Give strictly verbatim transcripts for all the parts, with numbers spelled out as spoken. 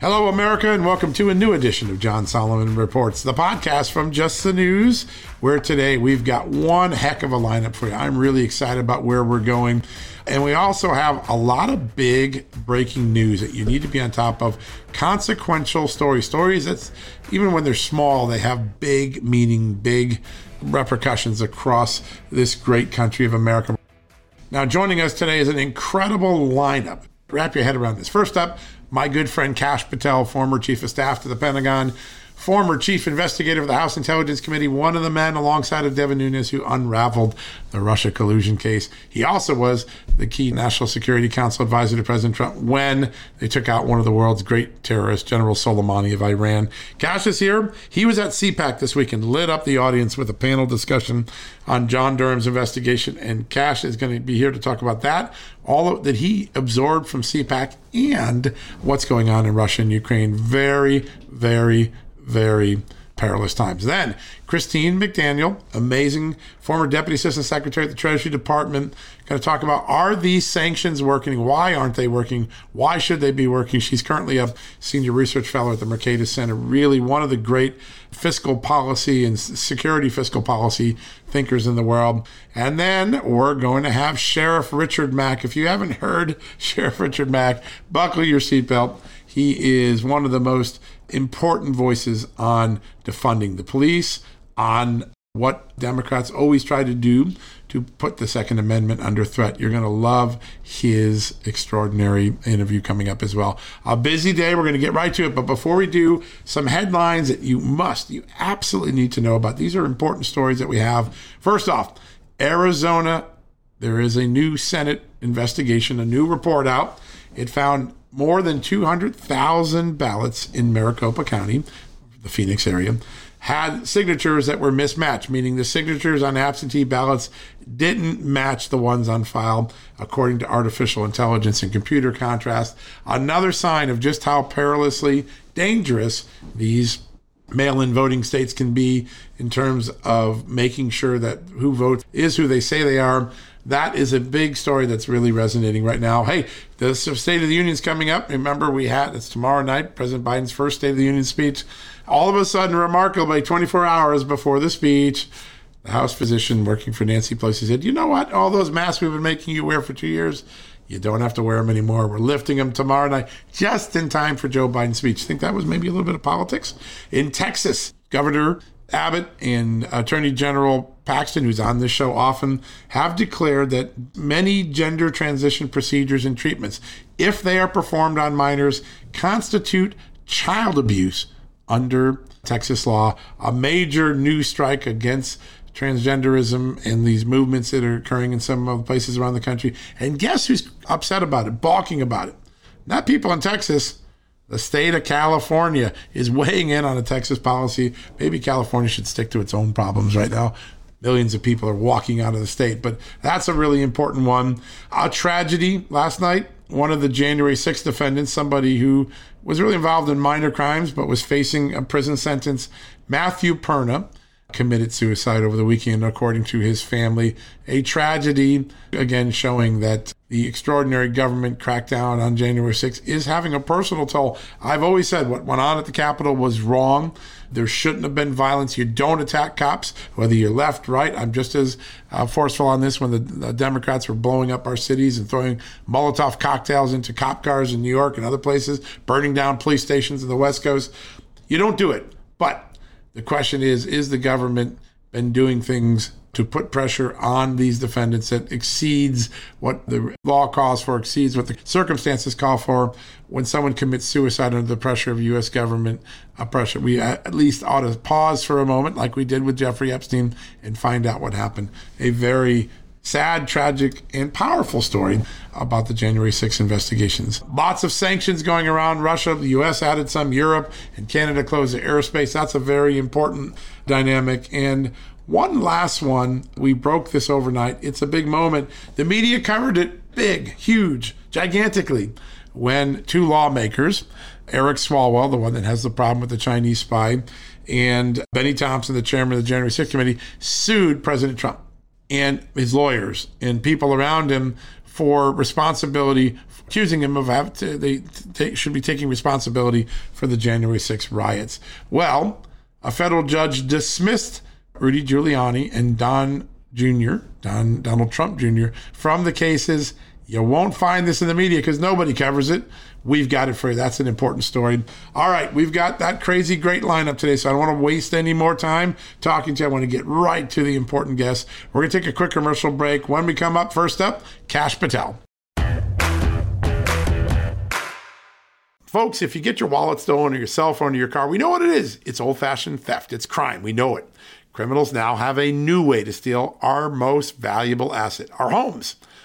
Hello, America, and welcome to a new edition of John Solomon Reports, the podcast from Just the News, where today we've got one heck of a lineup for you. I'm really excited about where we're going. And we also have a lot of big breaking news that you need to be on top of. Consequential stories, stories that's, even when they're small, they have big meaning, big repercussions across this great country of America. Now, joining us today is an incredible lineup. Wrap your head around this. First up, my good friend Kash Patel, former chief of staff to the Pentagon, former chief investigator of the House Intelligence Committee, one of the men alongside of Devin Nunes who unraveled the Russia collusion case. He also was the key National Security Council advisor to President Trump when they took out one of the world's great terrorists, General Soleimani of Iran. Kash is here. He was at C PAC this week and lit up the audience with a panel discussion on John Durham's investigation. And Kash is going to be here to talk about that, all that he absorbed from C PAC, and what's going on in Russia and Ukraine. Very, very Very perilous times. Then, Christine McDaniel, amazing former Deputy Assistant Secretary at the Treasury Department, going to talk about, are these sanctions working? Why aren't they working? Why should they be working? She's currently a senior research fellow at the Mercatus Center, really one of the great fiscal policy and security fiscal policy thinkers in the world. And then we're going to have Sheriff Richard Mack. If you haven't heard Sheriff Richard Mack, buckle your seatbelt. He is one of the most important voices on defunding the police, on what Democrats always try to do to put the Second Amendment under threat. You're going to love his extraordinary interview coming up as well. A busy day. We're going to get right to it. But before we do, some headlines that you must, you absolutely need to know about. These are important stories that we have. First off, Arizona, there is a new Senate investigation, a new report out. It found more than two hundred thousand ballots in Maricopa County, the Phoenix area, had signatures that were mismatched, meaning the signatures on absentee ballots didn't match the ones on file, according to artificial intelligence and computer contrast. Another sign of just how perilously dangerous these mail-in voting states can be in terms of making sure that who votes is who they say they are. That is a big story that's really resonating right now. Hey, the State of the Union is coming up. Remember, we had, it's tomorrow night, President Biden's first State of the Union speech. All of a sudden, remarkably, twenty-four hours before the speech, the House physician working for Nancy Pelosi said, you know what? All those masks we've been making you wear for two years, you don't have to wear them anymore. We're lifting them tomorrow night, just in time for Joe Biden's speech. Think that was maybe a little bit of politics? In Texas, Governor Abbott and Attorney General Paxton, who's on this show often, have declared that many gender transition procedures and treatments, if they are performed on minors, constitute child abuse under Texas law. A major new strike against transgenderism and these movements that are occurring in some of the places around the country. And guess who's upset about it, balking about it? Not people in Texas, The state of California is weighing in on a Texas policy. Maybe California should stick to its own problems right now. Millions of people are walking out of the state, but that's a really important one. A tragedy last night. One of the January sixth defendants, somebody who was really involved in minor crimes but was facing a prison sentence, Matthew Perna, committed suicide over the weekend, according to his family. A tragedy, again, showing that the extraordinary government crackdown on January sixth is having a personal toll. I've always said what went on at the Capitol was wrong. There shouldn't have been violence. You don't attack cops, whether you're left, right. I'm just as uh, forceful on this when the, the Democrats were blowing up our cities and throwing Molotov cocktails into cop cars in New York and other places, burning down police stations in the West Coast. You don't do it. But the question is, is the government been doing things to put pressure on these defendants that exceeds what the law calls for, exceeds what the circumstances call for? When someone commits suicide under the pressure of U S government pressure, we at least ought to pause for a moment, like we did with Jeffrey Epstein, and find out what happened. A very sad, tragic, and powerful story about the January sixth investigations. Lots of sanctions going around. Russia, the U S added some, Europe, and Canada closed the airspace. That's a very important dynamic. And one last one, we broke this overnight. It's a big moment. The media covered it big, huge, gigantically, when two lawmakers, Eric Swalwell, the one that has the problem with the Chinese spy, and Benny Thompson, the chairman of the January sixth committee, sued President Trump and his lawyers and people around him for responsibility, accusing him of have to, they t- should be taking responsibility for the January sixth riots. Well, a federal judge dismissed Rudy Giuliani and Don Junior, Don Donald Trump Junior, from the cases. You won't find this in the media because nobody covers it. We've got it for you. That's an important story. All right, we've got that crazy great lineup today, so I don't want to waste any more time talking to you. I want to get right to the important guests. We're going to take a quick commercial break. When we come up, first up, Kash Patel. Folks, if you get your wallet stolen or your cell phone or your car, we know what it is. It's old-fashioned theft. It's crime. We know it. Criminals now have a new way to steal our most valuable asset, our homes.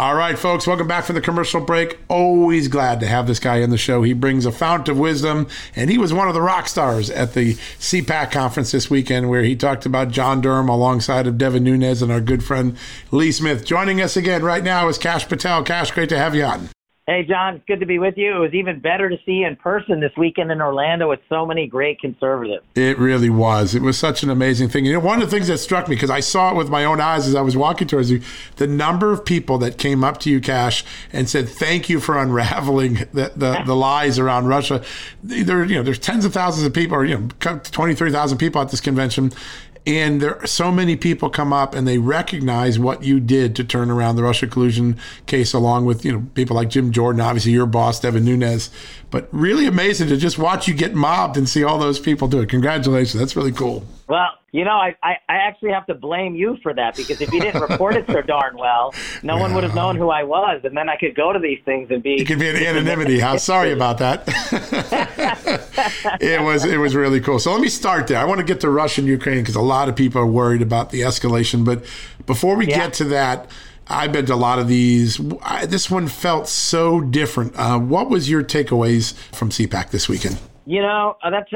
All right, folks, welcome back from the commercial break. Always glad to have this guy in the show. He brings a fount of wisdom, and he was one of the rock stars at the C PAC conference this weekend, where he talked about John Durham alongside of Devin Nunes and our good friend Lee Smith. Joining us again right now is Kash Patel. Kash, great to have you on. Hey, John, it's good to be with you. It was even better to see you in person this weekend in Orlando with so many great conservatives. It really was. It was such an amazing thing. You know, one of the things that struck me, because I saw it with my own eyes as I was walking towards you, the number of people that came up to you, Kash, and said, thank you for unraveling the, the, the lies around Russia. There, you know, there's tens of thousands of people, or you know, twenty-three thousand people at this convention. And there are so many people come up and they recognize what you did to turn around the Russia collusion case, along with, you know, people like Jim Jordan, obviously your boss, Devin Nunes. But really amazing to just watch you get mobbed and see all those people do it. Congratulations. That's really cool. Well, you know, I, I, I actually have to blame you for that, because if you didn't report it so darn well, no yeah. one would have known who I was. And then I could go to these things and be... It could be an anonymity. I'm sorry about that. it was it was really cool. So let me start there. I want to get to Russia and Ukraine, because a lot of people are worried about the escalation. But before we yeah. get to that, I've been to a lot of these. I, this one felt so different. Uh, what was your takeaways from C PAC this weekend? You know, that's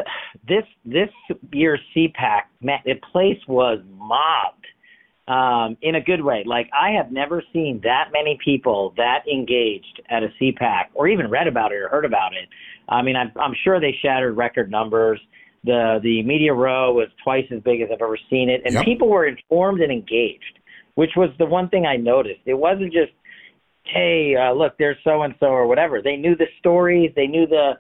this this year's C PAC, man, the place was mobbed um, in a good way. Like, I have never seen that many people that engaged at a C PAC, or even read about it or heard about it. I mean, I'm, I'm sure they shattered record numbers. The the media row was twice as big as I've ever seen it. And yep. people were informed and engaged, which was the one thing I noticed. It wasn't just, hey, uh, look, there's so-and-so or whatever. They knew the stories. They knew the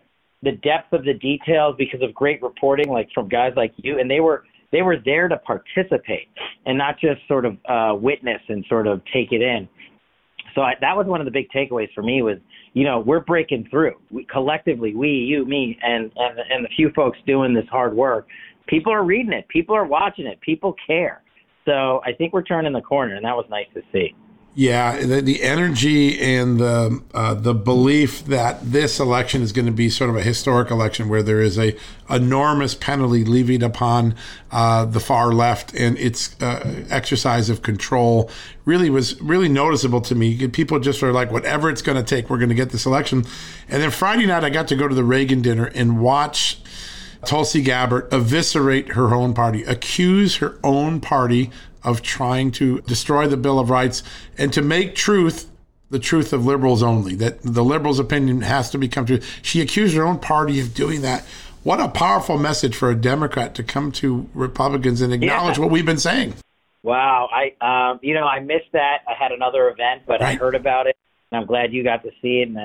the depth of the details because of great reporting, like from guys like you, and they were they were there to participate and not just sort of uh, witness and sort of take it in. So I, that was one of the big takeaways for me was, you know, we're breaking through. We, collectively, we, you, me, and, and and the few folks doing this hard work. People are reading it. People are watching it. People care. So I think we're turning the corner, and that was nice to see. Yeah, the, the energy and the uh, the belief that this election is going to be sort of a historic election where there is a enormous penalty levied upon uh, the far left and its uh, exercise of control really was really noticeable to me. People just are like, whatever it's going to take, we're going to get this election. And then Friday night, I got to go to the Reagan dinner and watch Tulsi Gabbard eviscerate her own party, accuse her own party of trying to destroy the Bill of Rights and to make truth the truth of liberals only, that the liberals' opinion has to become true. She accused her own party of doing that. What a powerful message for a Democrat to come to Republicans and acknowledge yeah. what we've been saying. Wow. I, um, you know, I missed that. I had another event, but right. I heard about it, and I'm glad you got to see it. And,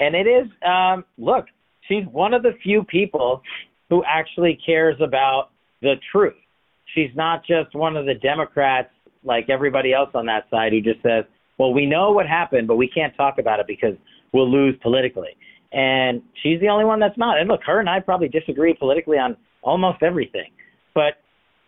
and it is, um, look, she's one of the few people who actually cares about the truth. She's not just one of the Democrats like everybody else on that side who just says, well, we know what happened, but we can't talk about it because we'll lose politically. And she's the only one that's not. And look, her and I probably disagree politically on almost everything. But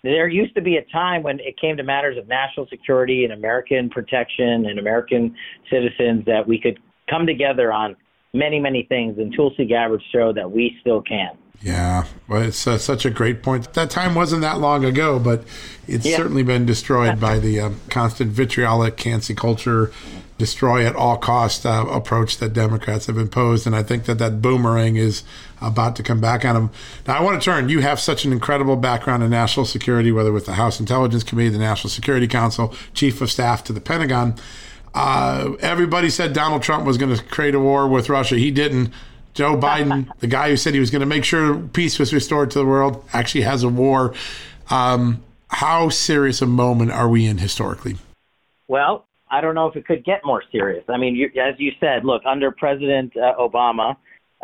there used to be a time when it came to matters of national security and American protection and American citizens that we could come together on many, many things. And Tulsi Gabbard showed that we still can. Yeah, well, it's uh, such a great point. That time wasn't that long ago, but it's yeah. certainly been destroyed by the uh, constant vitriolic cancel culture, destroy at all cost uh, approach that Democrats have imposed. And I think that that boomerang is about to come back on them. Now, I want to turn. You have such an incredible background in national security, whether with the House Intelligence Committee, the National Security Council, Chief of Staff to the Pentagon. Uh, everybody said Donald Trump was going to create a war with Russia. He didn't. Joe Biden, the guy who said he was going to make sure peace was restored to the world, actually has a war. Um, how serious a moment are we in historically? Well, I don't know if it could get more serious. I mean, you, as you said, look, under President uh, Obama,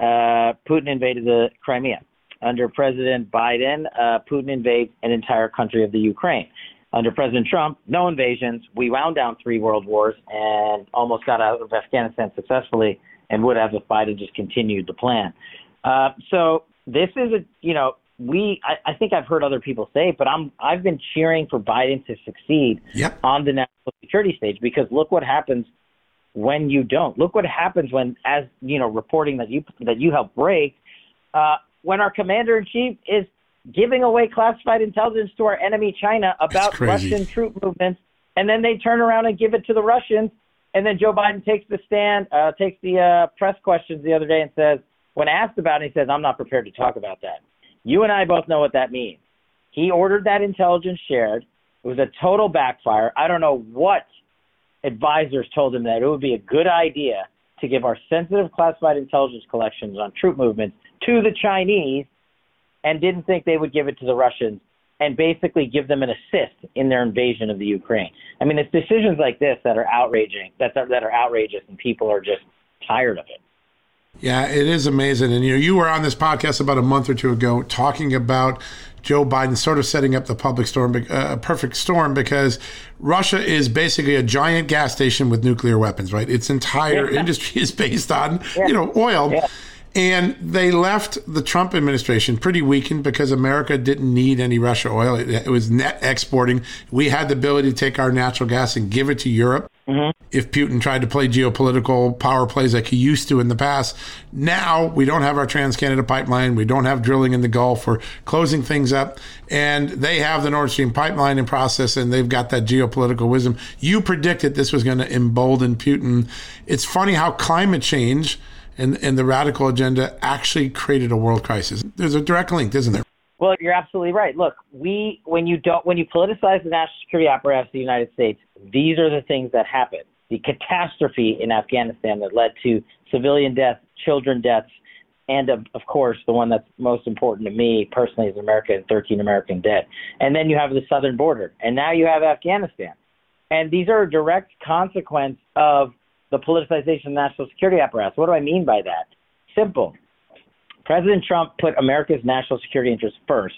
uh, Putin invaded the Crimea. Under President Biden, uh, Putin invades an entire country of the Ukraine. Under President Trump, no invasions. We wound down three world wars and almost got out of Afghanistan successfully, and would have if Biden just continued the plan. Uh, so this is a, you know, we, I, I think I've heard other people say it, but I'm, I've been cheering for Biden to succeed yep. on the national security stage, because look what happens when you don't. Look what happens when, as you know, reporting that you, that you helped break, uh, when our commander in chief is giving away classified intelligence to our enemy China about Russian troop movements, and then they turn around and give it to the Russians And then Joe Biden takes the stand, uh, takes the uh, press questions the other day and says, when asked about it, he says, I'm not prepared to talk about that. You and I both know what that means. He ordered that intelligence shared. It was a total backfire. I don't know what advisors told him that it would be a good idea to give our sensitive classified intelligence collections on troop movements to the Chinese, and didn't think they would give it to the Russians and basically give them an assist in their invasion of the Ukraine. I mean, it's decisions like this that are outraging, that are, that are outrageous, and people are just tired of it. Yeah, it is amazing. And you, you were on this podcast about a month or two ago talking about Joe Biden sort of setting up the public storm, a perfect storm, because Russia is basically a giant gas station with nuclear weapons, right? Its entire yeah. industry is based on, yeah. you know, oil. Yeah. And they left the Trump administration pretty weakened because America didn't need any Russia oil. It, it was net exporting. We had the ability to take our natural gas and give it to Europe. Mm-hmm. If Putin tried to play geopolitical power plays like he used to in the past. Now we don't have our Trans-Canada pipeline. We don't have drilling in the Gulf. We're closing things up. And they have the Nord Stream pipeline in process, and they've got that geopolitical wisdom. You predicted this was going to embolden Putin. It's funny how climate change and, and the radical agenda actually created a world crisis. There's a direct link, isn't there? Well, you're absolutely right. Look, we when you don't when you politicize the national security apparatus of the United States, these are the things that happen. The catastrophe in Afghanistan that led to civilian deaths, children deaths, and of, of course, the one that's most important to me personally is America and thirteen American dead. And then you have the southern border, and now you have Afghanistan. And these are a direct consequence of the politicization of national security apparatus. What do I mean by that? Simple. President Trump put America's national security interests first,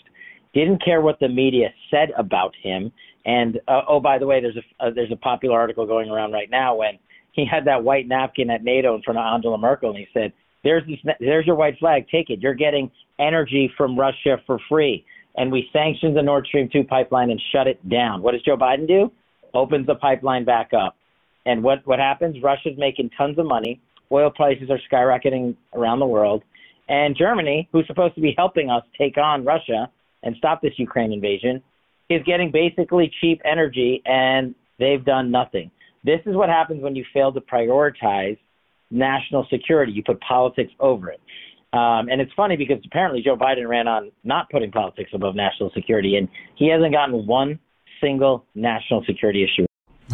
didn't care what the media said about him. And, uh, oh, by the way, there's a uh, there's a popular article going around right now when he had that white napkin at NATO in front of Angela Merkel, and he said, there's this, there's your white flag, take it. You're getting energy from Russia for free. And we sanctioned the Nord Stream two pipeline and shut it down. What does Joe Biden do? Opens the pipeline back up. And what, what happens? Russia's making tons of money. Oil prices are skyrocketing around the world. And Germany, who's supposed to be helping us take on Russia and stop this Ukraine invasion, is getting basically cheap energy, and they've done nothing. This is what happens when you fail to prioritize national security. You put politics over it. Um, and it's funny because apparently Joe Biden ran on not putting politics above national security, and he hasn't gotten one single national security issue.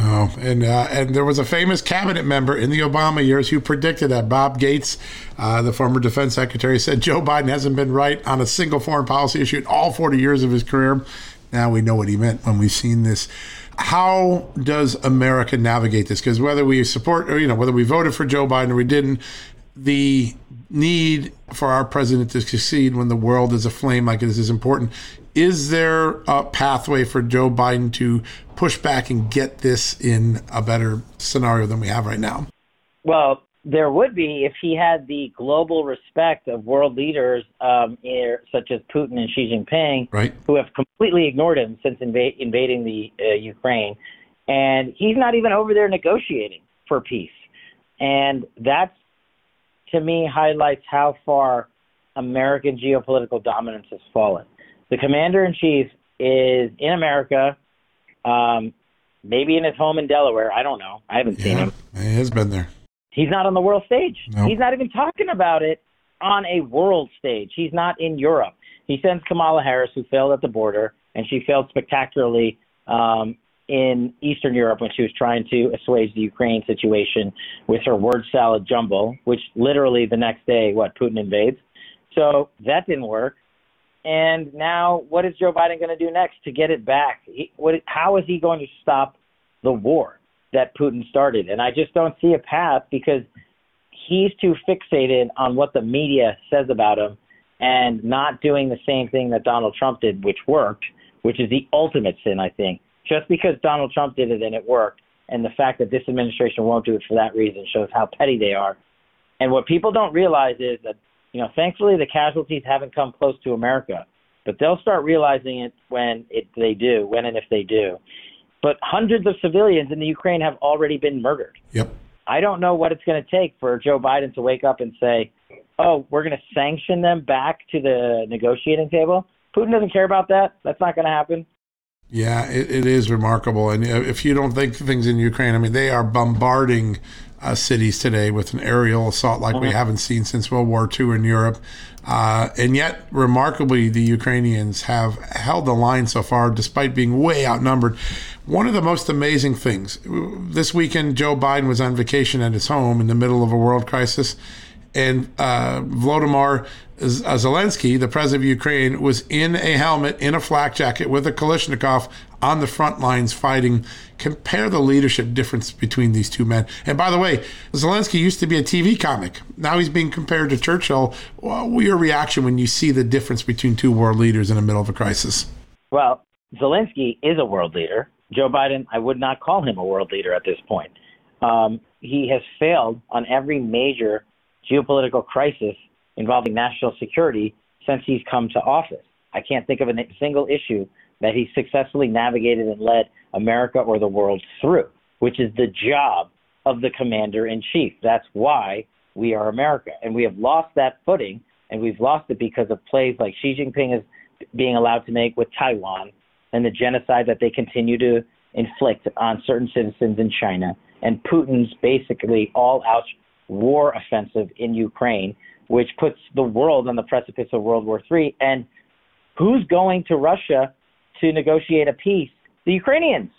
Oh, and uh, and there was a famous cabinet member in the Obama years who predicted that. Bob Gates, uh, the former defense secretary, said Joe Biden hasn't been right on a single foreign policy issue in all forty years of his career. Now we know what he meant when we've seen this. How does America navigate this? Because whether we support or, you know, whether we voted for Joe Biden or we didn't, the need for our president to succeed when the world is aflame like this is important. Is there a pathway for Joe Biden to push back and get this in a better scenario than we have right now? Well, there would be if he had the global respect of world leaders um, such as Putin and Xi Jinping, right, who have completely ignored him since inv- invading the uh, Ukraine. And he's not even over there negotiating for peace. And that's, to me, highlights how far American geopolitical dominance has fallen. The commander-in-chief is in America, um, maybe in his home in Delaware. I don't know. I haven't yeah, seen him. He has been there. He's not on the world stage. Nope. He's not even talking about it on a world stage. He's not in Europe. He sends Kamala Harris, who failed at the border, and she failed spectacularly um, in Eastern Europe when she was trying to assuage the Ukraine situation with her word salad jumble, which literally the next day, what, Putin invades. So that didn't work. And now what is Joe Biden going to do next to get it back? He, what, how is he going to stop the war that Putin started? And I just don't see a path because he's too fixated on what the media says about him and not doing the same thing that Donald Trump did, which worked, which is the ultimate sin, I think. Just because Donald Trump did it and it worked, and the fact that this administration won't do it for that reason shows how petty they are. And what people don't realize is that, you know, thankfully the casualties haven't come close to America, but they'll start realizing it when it, they do, when and if they do. But hundreds of civilians in the Ukraine have already been murdered. Yep. I don't know what it's going to take for Joe Biden to wake up and say, oh, we're going to sanction them back to the negotiating table. Putin doesn't care about that. That's not going to happen. Yeah, it, it is remarkable. And if you don't think things in Ukraine, I mean, they are bombarding uh, cities today with an aerial assault like mm-hmm. we haven't seen since World War Two in Europe. Uh, and yet, remarkably, the Ukrainians have held the line so far, despite being way outnumbered. One of the most amazing things, this weekend, Joe Biden was on vacation at his home in the middle of a world crisis. And uh, Volodymyr Zelensky, the president of Ukraine, was in a helmet, in a flak jacket, with a Kalashnikov on the front lines fighting. Compare the leadership difference between these two men. And by the way, Zelensky used to be a T V comic. Now he's being compared to Churchill. What was your reaction when you see the difference between two world leaders in the middle of a crisis? Well, Zelensky is a world leader. Joe Biden, I would not call him a world leader at this point. Um, he has failed on every major geopolitical crisis involving national security since he's come to office. I can't think of a single issue that he successfully navigated and led America or the world through, which is the job of the commander in chief. That's why we are America. And we have lost that footing, and we've lost it because of plays like Xi Jinping is being allowed to make with Taiwan and the genocide that they continue to inflict on certain citizens in China, and Putin's basically all-out war offensive in Ukraine, which puts the world on the precipice of World War Three. And who's going to Russia to negotiate a peace? The Ukrainians,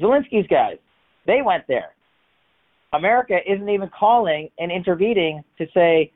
Zelensky's guys, they went there. America isn't even calling and intervening to say,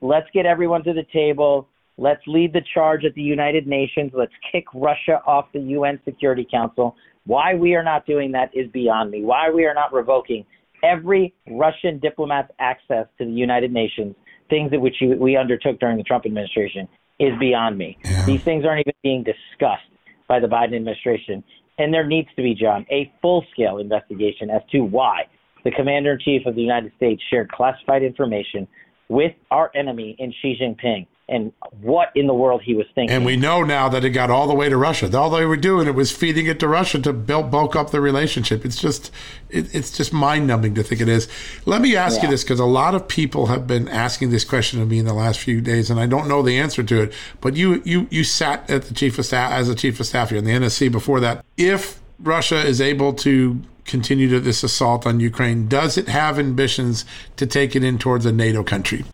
let's get everyone to the table. Let's lead the charge at the United Nations. Let's kick Russia off the U N Security Council. Why we are not doing that is beyond me. Why we are not revoking every Russian diplomat's access to the United Nations, things that which we undertook during the Trump administration, is beyond me. Yeah. These things aren't even being discussed by the Biden administration. And there needs to be, John, a full-scale investigation as to why the commander-in-chief of the United States shared classified information with our enemy in Xi Jinping, and what in the world he was thinking. And we know now that it got all the way to Russia. All they were doing, it was feeding it to Russia to build, bulk up the relationship. It's just it, it's just mind-numbing to think it is. Let me ask yeah. you this, because a lot of people have been asking this question of me in the last few days, and I don't know the answer to it. But you you you sat at the chief of staff as a chief of staff here in the N S C before that. If Russia is able to continue to this assault on Ukraine, does it have ambitions to take it in towards a NATO country?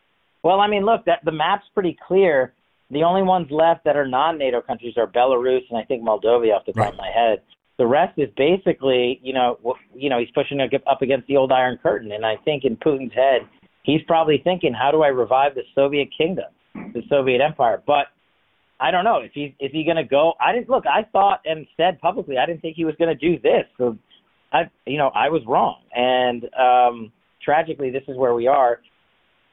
Well, I mean, look, that, the map's pretty clear. The only ones left that are non-NATO countries are Belarus and I think Moldova off the top right. of my head. The rest is basically, you know, you know, he's pushing up against the old Iron Curtain. And I think in Putin's head, he's probably thinking, how do I revive the Soviet kingdom, the Soviet empire? But I don't know if he's is he going to go. I didn't look. I thought and said publicly, I didn't think he was going to do this. So, I, you know, I was wrong. And um, tragically, this is where we are.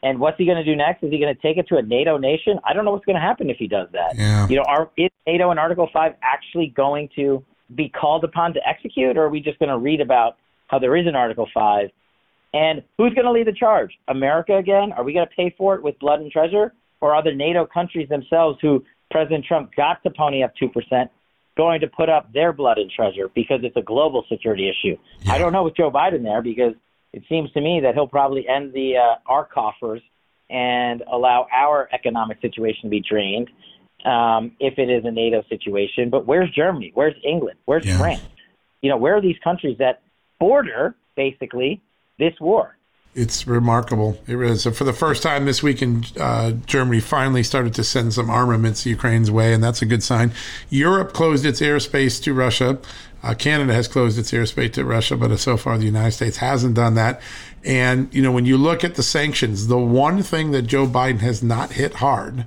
And what's he going to do next? Is he going to take it to a NATO nation? I don't know what's going to happen if he does that. Yeah. You know, are, is NATO and Article five actually going to be called upon to execute, or are we just going to read about how there is an Article five? And who's going to lead the charge? America again? Are we going to pay for it with blood and treasure? Or are the NATO countries themselves, who President Trump got to pony up two percent, going to put up their blood and treasure because it's a global security issue? Yeah. I don't know with Joe Biden there, because it seems to me that he'll probably end the uh, our coffers and allow our economic situation to be drained um, if it is a NATO situation. But where's Germany? Where's England? Where's yeah. France? You know, where are these countries that border, basically, this war? It's remarkable. It is. So for the first time this week in uh, Germany finally started to send some armaments Ukraine's way, and that's a good sign. Europe closed its airspace to Russia. Uh, Canada has closed its airspace to Russia, but so far the United States hasn't done that. And, you know, when you look at the sanctions, the one thing that Joe Biden has not hit hard,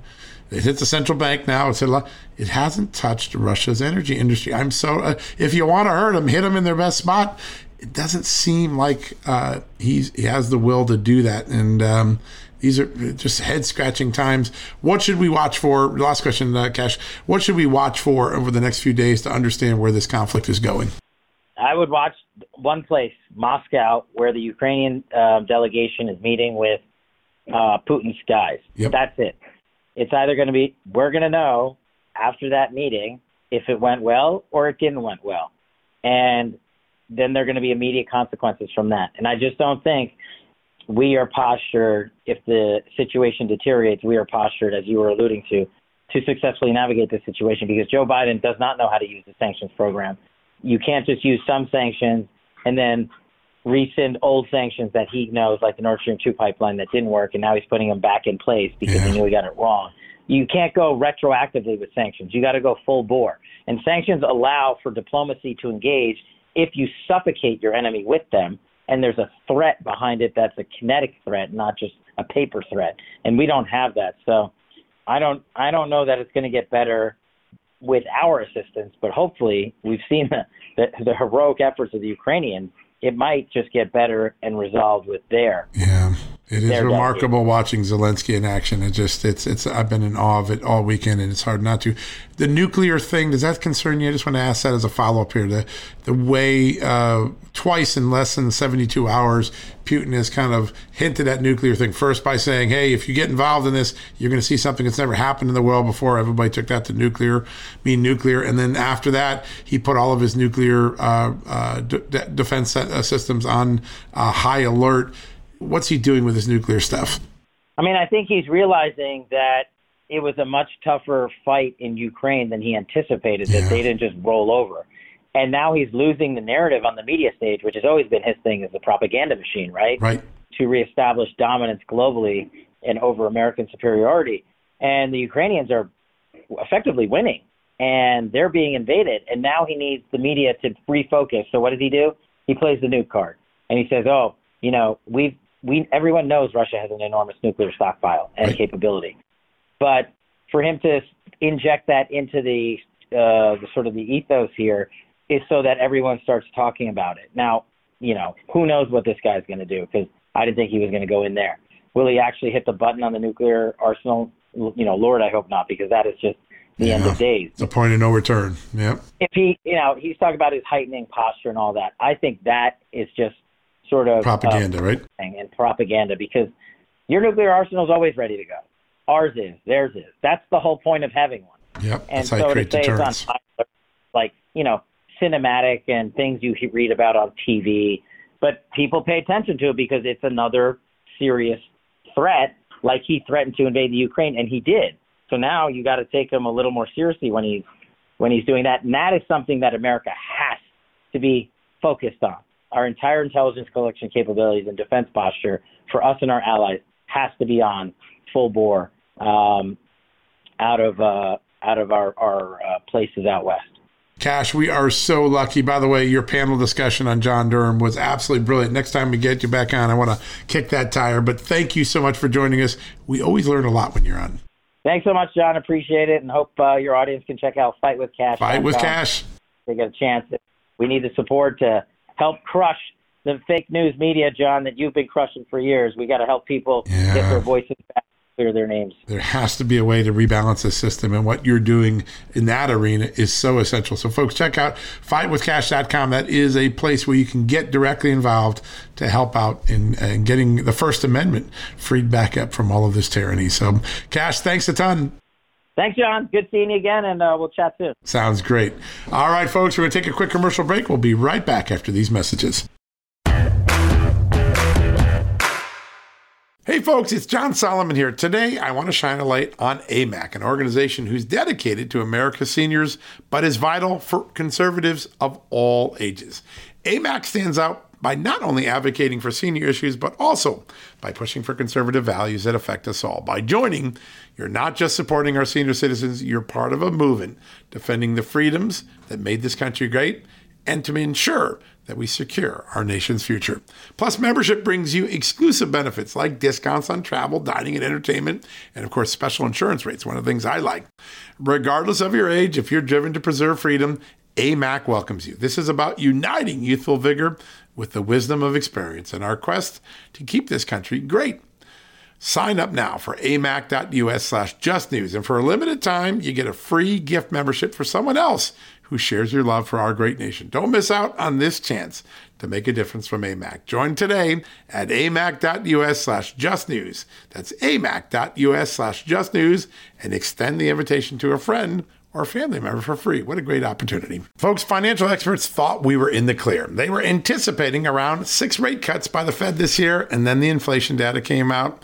it hit the central bank now, it's hit a lot, it hasn't touched Russia's energy industry. I'm so, uh, if you want to hurt them, hit them in their best spot. It doesn't seem like uh, he's, he has the will to do that. And um, these are just head-scratching times. What should we watch for? Last question, uh, Kash. What should we watch for over the next few days to understand where this conflict is going? I would watch one place, Moscow, where the Ukrainian uh, delegation is meeting with uh, Putin's guys. Yep. That's it. It's either going to be, we're going to know after that meeting if it went well or it didn't went well. And then there are going to be immediate consequences from that. And I just don't think we are postured, if the situation deteriorates, we are postured, as you were alluding to, to successfully navigate this situation, because Joe Biden does not know how to use the sanctions program. You can't just use some sanctions and then rescind old sanctions that he knows, like the Nord Stream two pipeline that didn't work, and now he's putting them back in place because yeah. he knew he got it wrong. You can't go retroactively with sanctions. You got to go full bore. And sanctions allow for diplomacy to engage if you suffocate your enemy with them, and there's a threat behind it that's a kinetic threat, not just a paper threat. And we don't have that. So I don't I don't know that it's going to get better with our assistance, but hopefully we've seen the, the, the heroic efforts of the Ukrainians. It might just get better and resolved with their. Yeah, it is remarkable deputy. Watching Zelensky in action. It just, it's, it's, I've been in awe of it all weekend, and it's hard not to. The nuclear thing, does that concern you? I just want to ask that as a follow-up here. The, the way uh, twice in less than seventy-two hours, Putin has kind of hinted at nuclear thing. First by saying, hey, if you get involved in this, you're going to see something that's never happened in the world before. Everybody took that to nuclear, mean nuclear. And then after that, he put all of his nuclear uh, uh, de- defense systems on uh, high alert. What's he doing with his nuclear stuff? I mean, I think he's realizing that it was a much tougher fight in Ukraine than he anticipated, yeah. that they didn't just roll over. And now he's losing the narrative on the media stage, which has always been his thing as the propaganda machine, right? Right. To reestablish dominance globally and over American superiority. And the Ukrainians are effectively winning, and they're being invaded. And now he needs the media to refocus. So what does he do? He plays the nuke card. And he says, oh, you know, we've, we everyone knows Russia has an enormous nuclear stockpile and right. capability. But for him to inject that into the, uh, the sort of the ethos here is so that everyone starts talking about it. Now, you know, who knows what this guy's going to do, because I didn't think he was going to go in there. Will he actually hit the button on the nuclear arsenal? You know, Lord, I hope not, because that is just the yeah. end of days. The point of no return. Yeah. If he, you know, he's talking about his heightening posture and all that. I think that is just sort of propaganda, uh, right? And propaganda, because your nuclear arsenal is always ready to go. Ours is, theirs is. That's the whole point of having one. Yep. And that's so how you create to say deterrence. It's on fire, like, you know, cinematic and things you read about on T V, but people pay attention to it because it's another serious threat. Like, he threatened to invade the Ukraine, and he did. So now you got to take him a little more seriously when he's when he's doing that, and that is something that America has to be focused on. Our entire intelligence collection capabilities and defense posture for us and our allies has to be on full bore um, out of uh, out of our our uh, places out west. Kash, we are so lucky. By the way, your panel discussion on John Durham was absolutely brilliant. Next time we get you back on, I want to kick that tire. But thank you so much for joining us. We always learn a lot when you're on. Thanks so much, John. Appreciate it. And hope uh, your audience can check out Fight with Kash. Fight with Kash. They get a chance. We need the support to help crush the fake news media, John, that you've been crushing for years. We got to help people yeah. get their voices back. Clear their names. There has to be a way to rebalance the system, and what you're doing in that arena is so essential. So folks, check out fight with kash dot com. That is a place where you can get directly involved to help out in, in getting the First Amendment freed back up from all of this tyranny. So Kash, thanks a ton. Thanks, John. Good seeing you again, and uh, we'll chat soon. Sounds great. All right, folks, we're going to take a quick commercial break. We'll be right back after these messages. Hey folks, it's John Solomon here. Today, I want to shine a light on A M A C, an organization who's dedicated to America's seniors, but is vital for conservatives of all ages. A M A C stands out by not only advocating for senior issues, but also by pushing for conservative values that affect us all. By joining, you're not just supporting our senior citizens, you're part of a movement defending the freedoms that made this country great, and to ensure that we secure our nation's future. Plus, membership brings you exclusive benefits like discounts on travel, dining, and entertainment, and of course, special insurance rates, one of the things I like. Regardless of your age, if you're driven to preserve freedom, A M A C welcomes you. This is about uniting youthful vigor with the wisdom of experience in our quest to keep this country great. Sign up now for amac dot u s slash just news, and for a limited time, you get a free gift membership for someone else who shares your love for our great nation. Don't miss out on this chance to make a difference from A M A C. Join today at amac dot u s slash just news. That's amac dot u s slash just news, and extend the invitation to a friend or family member for free. What a great opportunity. Folks, financial experts thought we were in the clear. They were anticipating around six rate cuts by the Fed this year, and then the inflation data came out.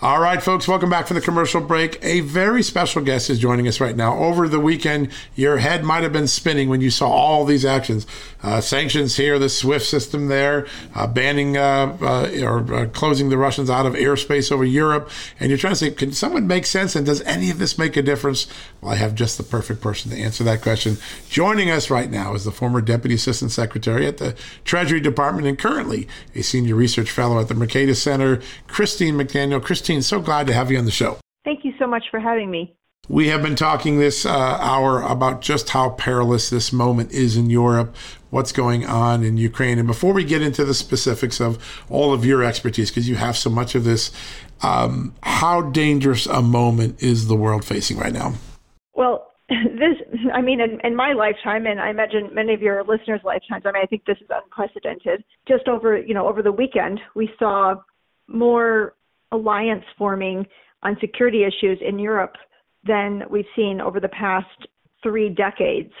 All right, folks, welcome back from the commercial break. A very special guest is joining us right now. Over the weekend, your head might have been spinning when you saw all these actions. Uh, sanctions here, the SWIFT system there, uh, banning uh, uh, or uh, closing the Russians out of airspace over Europe. And you're trying to say, can someone make sense? And does any of this make a difference? Well, I have just the perfect person to answer that question. Joining us right now is the former Deputy Assistant Secretary at the Treasury Department and currently a Senior Research Fellow at the Mercatus Center, Christine McDaniel. Christine, so glad to have you on the show. Thank you so much for having me. We have been talking this uh, hour about just how perilous this moment is in Europe, what's going on in Ukraine. And before we get into the specifics of all of your expertise, because you have so much of this, um, how dangerous a moment is the world facing right now? Well, this, I mean, in, in my lifetime, and I imagine many of your listeners' lifetimes, I mean, I think this is unprecedented. Just over, you know, over the weekend, we saw more alliance forming on security issues in Europe than we've seen over the past three decades,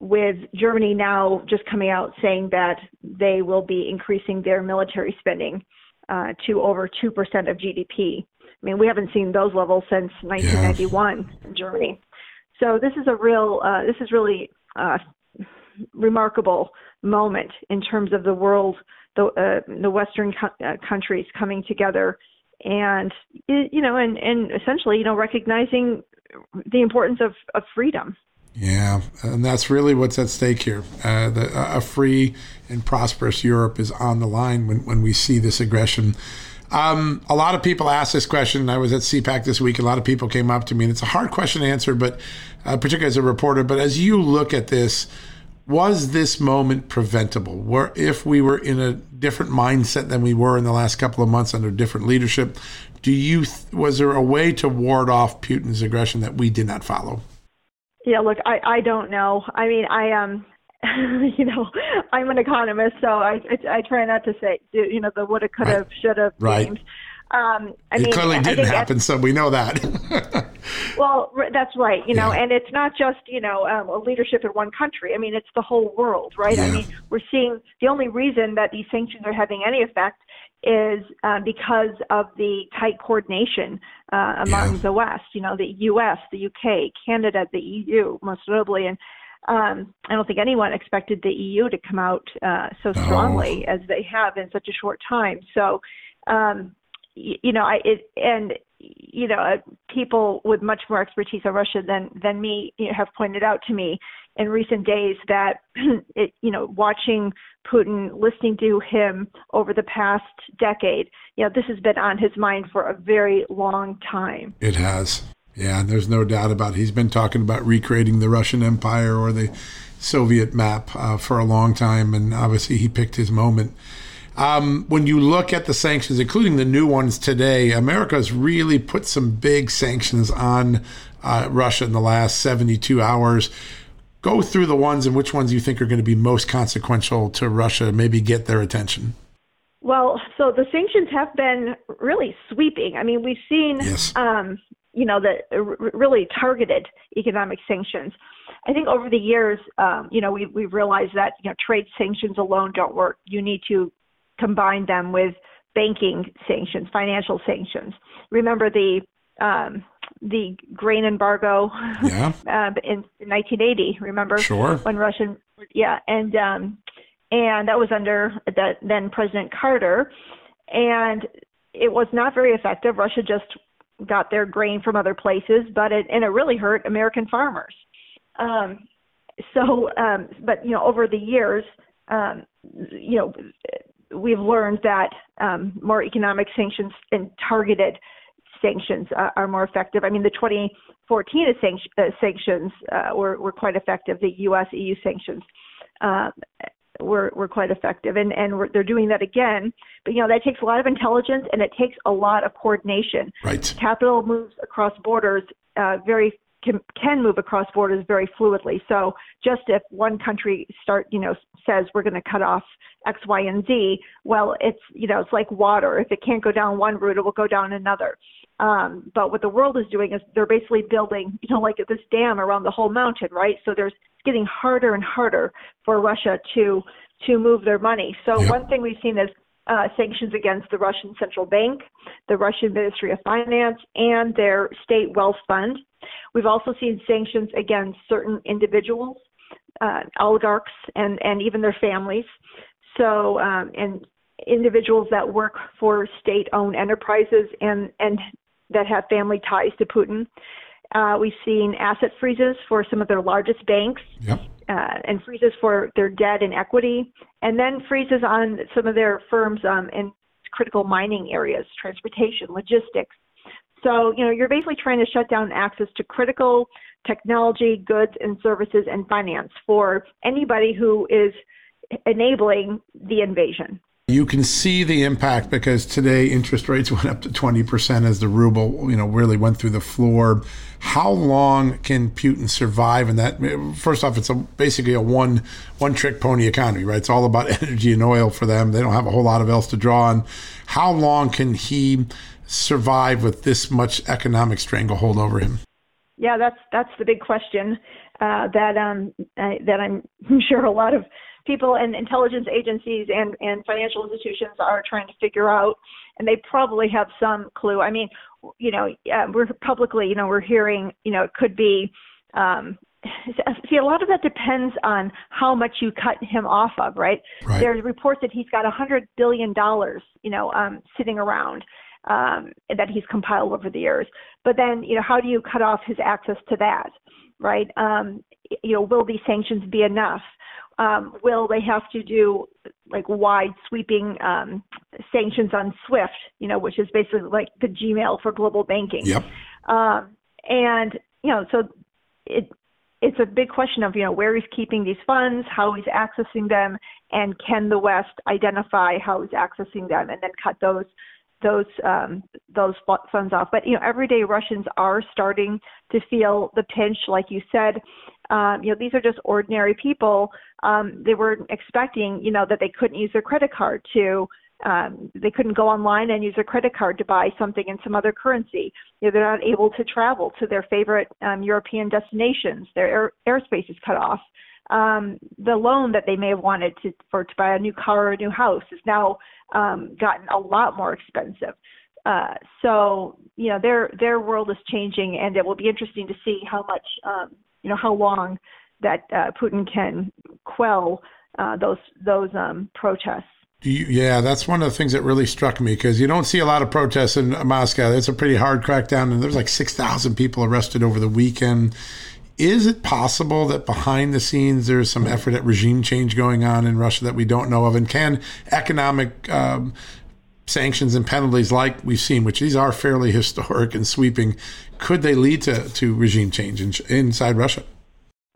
with Germany now just coming out saying that they will be increasing their military spending uh, to over two percent of G D P. I mean, we haven't seen those levels since nineteen ninety-one yes. in Germany. So this is a real, uh, this is really a remarkable moment in terms of the world, the, uh, the Western co- uh, countries coming together and, you know, and, and essentially, you know, recognizing the importance of, of freedom. Yeah. And that's really what's at stake here. Uh, the, a free and prosperous Europe is on the line when, when we see this aggression. Um, a lot of people ask this question. I was at C PAC this week. A lot of people came up to me, and it's a hard question to answer, but uh, particularly as a reporter. But as you look at this, was this moment preventable? Were, if we were in a different mindset than we were in the last couple of months under different leadership, do you th- was there a way to ward off Putin's aggression that we did not follow? Yeah, look, I, I don't know. I mean, I um, you know, I'm an economist, so I I, I try not to say, you know, the woulda, coulda, right. shoulda right. games. Um, I it mean, clearly I didn't happen, so we know that. Well, that's right, you know, yeah. and it's not just, you know, um, a leadership in one country. I mean, it's the whole world, right? Yeah. I mean, we're seeing the only reason that these sanctions are having any effect is uh, because of the tight coordination uh, among yeah. the West, you know, the U S, the U K, Canada, the E U, most notably. And um, I don't think anyone expected the E U to come out uh, so strongly oh. as they have in such a short time. So, um, y- you know, I it, and you know, uh, people with much more expertise on Russia than, than me you know, have pointed out to me in recent days that, it, you know, watching Putin, listening to him over the past decade, you know, this has been on his mind for a very long time. It has. Yeah, and there's no doubt about it. He's been talking about recreating the Russian Empire or the Soviet map uh, for a long time, and obviously he picked his moment. Um, when you look at the sanctions, including the new ones today, America's really put some big sanctions on uh, Russia in the last seventy-two hours. Go through the ones and which ones you think are going to be most consequential to Russia, maybe get their attention. Well, so the sanctions have been really sweeping. I mean, we've seen, yes. um, you know, the r- really targeted economic sanctions. I think over the years, um, you know, we, we've realized that, you know, trade sanctions alone don't work. You need to combine them with banking sanctions, financial sanctions. Remember the um, the grain embargo yeah. uh, in, in nineteen eighty. Remember sure. when Russian, yeah, and um, and that was under the then President Carter, and it was not very effective. Russia just got their grain from other places, but it, and it really hurt American farmers. Um, so, um, but, you know, over the years, um, you know, we've learned that um, more economic sanctions and targeted sanctions uh, are more effective. I mean, the twenty fourteen sanction, uh, sanctions uh, were, were quite effective. The U S E U sanctions uh, were, were quite effective, and, and we're, they're doing that again. But, you know, that takes a lot of intelligence, and it takes a lot of coordination. Right. Capital moves across borders uh, very Can, can move across borders very fluidly. So just if one country start, you know, says we're going to cut off X, Y, and Z, well, it's, you know, it's like water. If it can't go down one route, it will go down another. Um, but what the world is doing is they're basically building, you know, like this dam around the whole mountain, right? So there's it's getting harder and harder for Russia to to move their money. So yeah. One thing we've seen is Uh, sanctions against the Russian Central Bank, the Russian Ministry of Finance, and their state wealth fund. We've also seen sanctions against certain individuals, uh, oligarchs, and, and even their families. So, um, and individuals that work for state-owned enterprises and, and that have family ties to Putin. Uh, we've seen asset freezes for some of their largest banks. Yep. Uh, and freezes for their debt and equity, and then freezes on some of their firms um, in critical mining areas, transportation, logistics. So, you know, you're basically trying to shut down access to critical technology, goods and services and finance for anybody who is enabling the invasion. You can see the impact because today interest rates went up to twenty percent as the ruble, you know, really went through the floor. How long can Putin survive in that? First off, it's a, basically a one one trick pony economy, right? It's all about energy and oil for them. They don't have a whole lot of else to draw on. How long can he survive with this much economic stranglehold over him? Yeah, that's that's the big question uh, that um I, that I'm sure a lot of people and intelligence agencies and, and financial institutions are trying to figure out, and they probably have some clue. I mean, you know, uh, we're publicly, you know, we're hearing, you know, it could be, um, see, a lot of that depends on how much you cut him off of, right? Right. There's reports that he's got one hundred billion dollars, you know, um, sitting around um, that he's compiled over the years. But then, you know, how do you cut off his access to that, right? Um, you know, will these sanctions be enough? Um, will they have to do like wide sweeping um, sanctions on SWIFT, you know, which is basically like the Gmail for global banking. Yep. Um, and, you know, so it it's a big question of, you know, where he's keeping these funds, how he's accessing them, and can the West identify how he's accessing them and then cut those those um, those funds off. But, you know, everyday Russians are starting to feel the pinch, like you said. Um, you know, these are just ordinary people. Um, they weren't expecting, you know, that they couldn't use their credit card to, um, they couldn't go online and use their credit card to buy something in some other currency. You know, they're not able to travel to their favorite um, European destinations. Their air, airspace is cut off. Um, the loan that they may have wanted to, for, to buy a new car or a new house is now um, gotten a lot more expensive. Uh, so, you know, their their world is changing, and it will be interesting to see how much, um, you know, how long that uh, Putin can quell uh, those those um, protests. Yeah, that's one of the things that really struck me, because you don't see a lot of protests in Moscow. It's a pretty hard crackdown, and there's like six thousand people arrested over the weekend. Is it possible that behind the scenes there's some effort at regime change going on in Russia that we don't know of? And can economic um, sanctions and penalties like we've seen, which these are fairly historic and sweeping, could they lead to, to regime change in, inside Russia?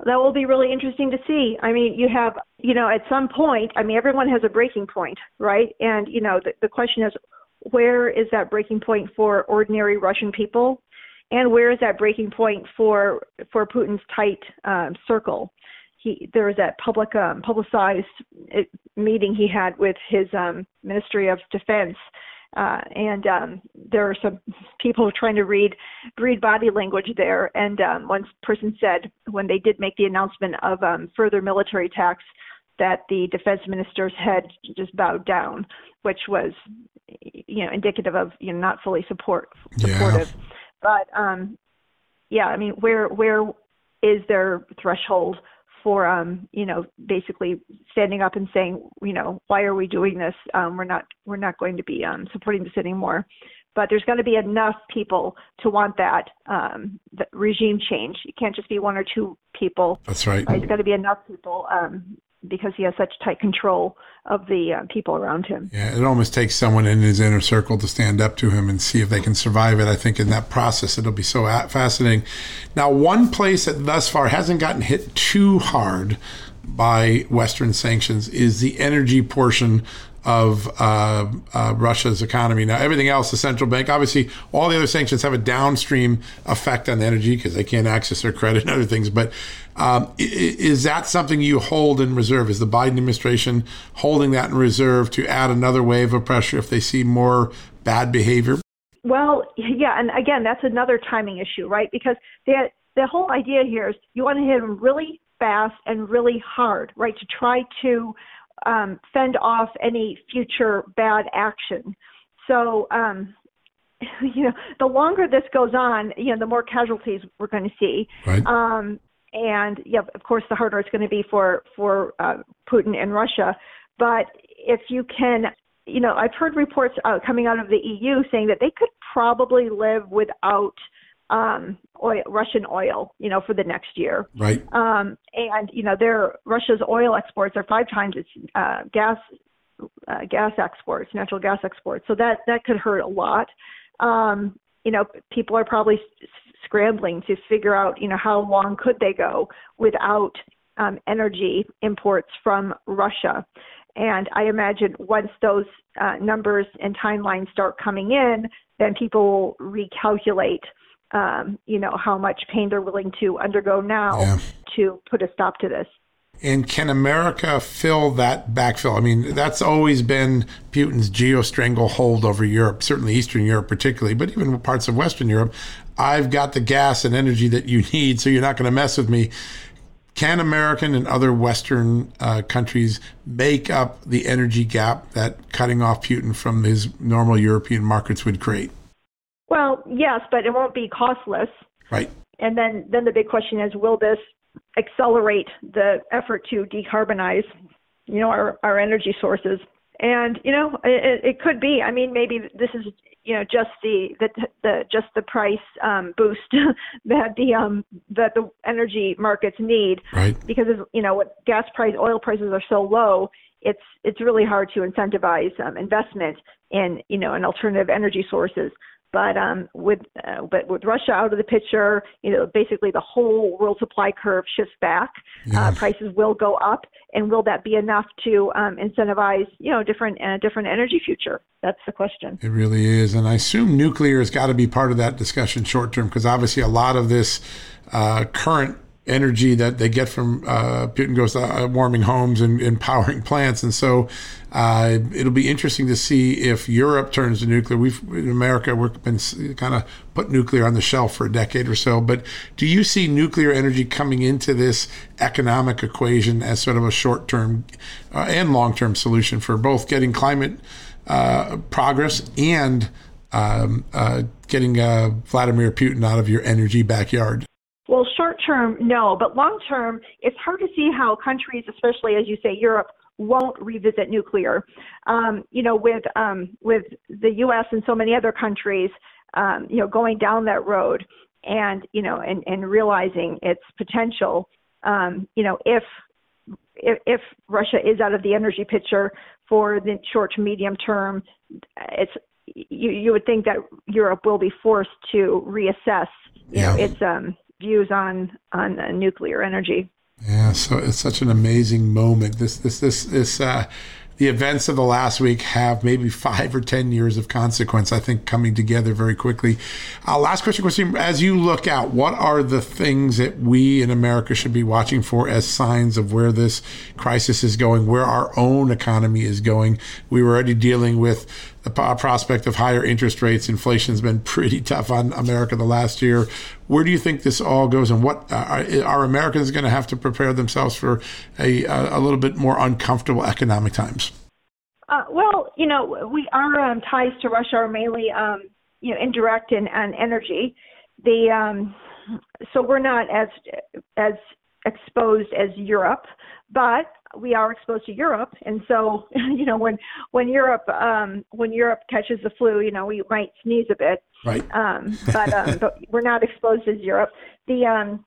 That will be really interesting to see. I mean, you have, you know, at some point, I mean, everyone has a breaking point, right? And, you know, the, the question is, where is that breaking point for ordinary Russian people? And where is that breaking point for for Putin's tight um, circle? He, there was that public um, publicized meeting he had with his um, Ministry of Defense, uh, and um, there are some people trying to read read body language there. And um, one person said when they did make the announcement of um, further military attacks that the defense minister's head just bowed down, which was, you know, indicative of, you know, not fully support supportive. Yeah. But, um, yeah, I mean, where where is their threshold for, um, you know, basically standing up and saying, you know, why are we doing this? Um, we're not we're not going to be um, supporting this anymore. But there's going to be enough people to want that, um, that regime change. It can't just be one or two people. That's right. It's got to be enough people um, because he has such tight control of the uh, people around him. Yeah, it almost takes someone in his inner circle to stand up to him and see if they can survive it. I think in that process, it'll be so fascinating. Now, one place that thus far hasn't gotten hit too hard by Western sanctions is the energy portion of uh, uh, Russia's economy. Now, everything else, the central bank, obviously, all the other sanctions have a downstream effect on the energy because they can't access their credit and other things. But um, is that something you hold in reserve? Is the Biden administration holding that in reserve to add another wave of pressure if they see more bad behavior? Well, yeah. And again, that's another timing issue, right? Because the, the whole idea here is you want to hit them really fast and really hard, right, to try to Um, fend off any future bad action. So, um, you know, the longer this goes on, you know, the more casualties we're going to see. Right. Um, and, yeah, of course, the harder it's going to be for, for uh, Putin and Russia. But if you can, you know, I've heard reports uh, coming out of the E U saying that they could probably live without Um, oil, Russian oil, you know, for the next year. Right. Um, and, you know, their Russia's oil exports are five times its uh, gas, uh, gas exports, natural gas exports. So that, that could hurt a lot. Um, you know, people are probably scrambling to figure out, you know, how long could they go without um, energy imports from Russia. And I imagine once those uh, numbers and timelines start coming in, then people will recalculate Um, you know, how much pain they're willing to undergo now yeah. to put a stop to this. And can America fill that backfill? I mean, that's always been Putin's geo-stranglehold over Europe, certainly Eastern Europe particularly, but even parts of Western Europe. I've got the gas and energy that you need, so you're not going to mess with me. Can American and other Western uh, countries make up the energy gap that cutting off Putin from his normal European markets would create? Well, yes, but it won't be costless. Right. And then, then the big question is, will this accelerate the effort to decarbonize, you know, our, our energy sources? And, you know, it, it could be. I mean, maybe this is, you know, just the, the, the just the price um, boost that the um, that the energy markets need. Right. Because, you know, what gas price, oil prices are so low, it's it's really hard to incentivize um, investment in, you know, in alternative energy sources. But um, with uh, but with Russia out of the picture, you know, basically the whole world supply curve shifts back. Yes. Uh, prices will go up, and will that be enough to um, incentivize, you know, different uh, different energy future? That's the question. It really is, and I assume nuclear has got to be part of that discussion short term, because obviously a lot of this uh, current energy that they get from uh, Putin goes to uh, warming homes and, and powering plants. And so uh, it'll be interesting to see if Europe turns to nuclear. We've in America, we've been kind of put nuclear on the shelf for a decade or so. But do you see nuclear energy coming into this economic equation as sort of a short term uh, and long term solution for both getting climate uh, progress and um, uh, getting uh, Vladimir Putin out of your energy backyard? Well, short term, no. But long term, it's hard to see how countries, especially, as you say, Europe, won't revisit nuclear. Um, you know, with um, with the U S and so many other countries, um, you know, going down that road and, you know, and, and realizing its potential, um, you know, if, if if Russia is out of the energy picture for the short to medium term, it's you, you would think that Europe will be forced to reassess, you yeah. know, its um. views on on uh, nuclear energy. Yeah, so it's such an amazing moment. This this this this uh, the events of the last week have maybe five or ten years of consequence, I think, coming together very quickly. Uh, last question, Christine, as you look out, what are the things that we in America should be watching for as signs of where this crisis is going, where our own economy is going? We were already dealing with the prospect of higher interest rates. Inflation's been pretty tough on America the last year. Where do you think this all goes, and what are, are Americans going to have to prepare themselves for a, a little bit more uncomfortable economic times? Uh, well, you know, we our um, ties to Russia are mainly, um, you know, indirect and, and energy. The um, so we're not as as exposed as Europe, but we are exposed to Europe. And so, you know, when when Europe um, when Europe catches the flu, you know, we might sneeze a bit, right? Um, but, um, but we're not exposed as Europe. The um,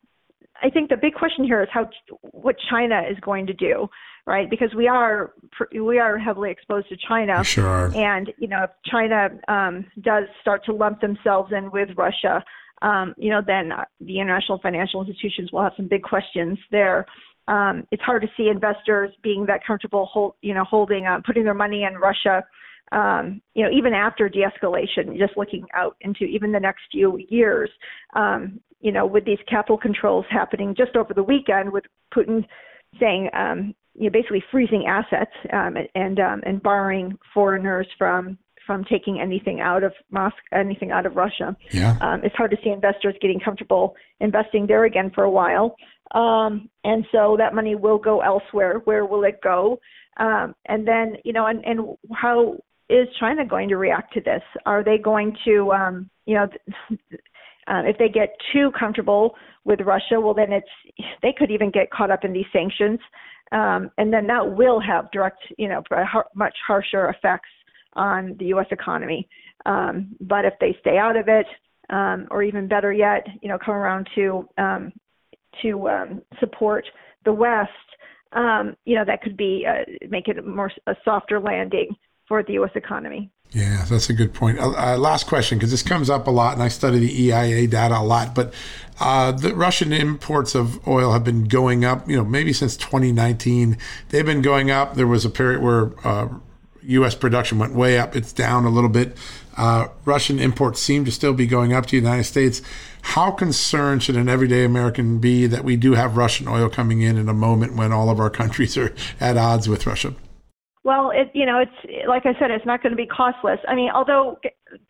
I think the big question here is how what China is going to do, right? Because we are we are heavily exposed to China, sure. And you know, if China um, does start to lump themselves in with Russia, um, you know, then the international financial institutions will have some big questions there. Um, it's hard to see investors being that comfortable, hold, you know, holding, uh, putting their money in Russia, um, you know, even after de-escalation, just looking out into even the next few years, um, you know, with these capital controls happening just over the weekend with Putin saying, um, you know, basically freezing assets um, and um, and barring foreigners from from taking anything out of Moscow, anything out of Russia. Yeah. Um, it's hard to see investors getting comfortable investing there again for a while. Um, and so that money will go elsewhere. Where will it go? Um, and then, you know, and, and how is China going to react to this? Are they going to, um, you know, uh, if they get too comfortable with Russia, well, then it's, they could even get caught up in these sanctions. Um, and then that will have direct, you know, much harsher effects on the U S economy. Um, but if they stay out of it, um, or even better yet, you know, come around to, um, to um, support the West, um, you know, that could be uh, make it a more a softer landing for the U S economy. Yeah, that's a good point. Uh, last question, because this comes up a lot, and I study the E I A data a lot, but uh, the Russian imports of oil have been going up, you know, maybe since twenty nineteen. They've been going up. There was a period where uh, U S production went way up. It's down a little bit. Uh, Russian imports seem to still be going up to the United States. How concerned should an everyday American be that we do have Russian oil coming in in a moment when all of our countries are at odds with Russia? Well, it, you know, it's like I said, it's not going to be costless. I mean, although,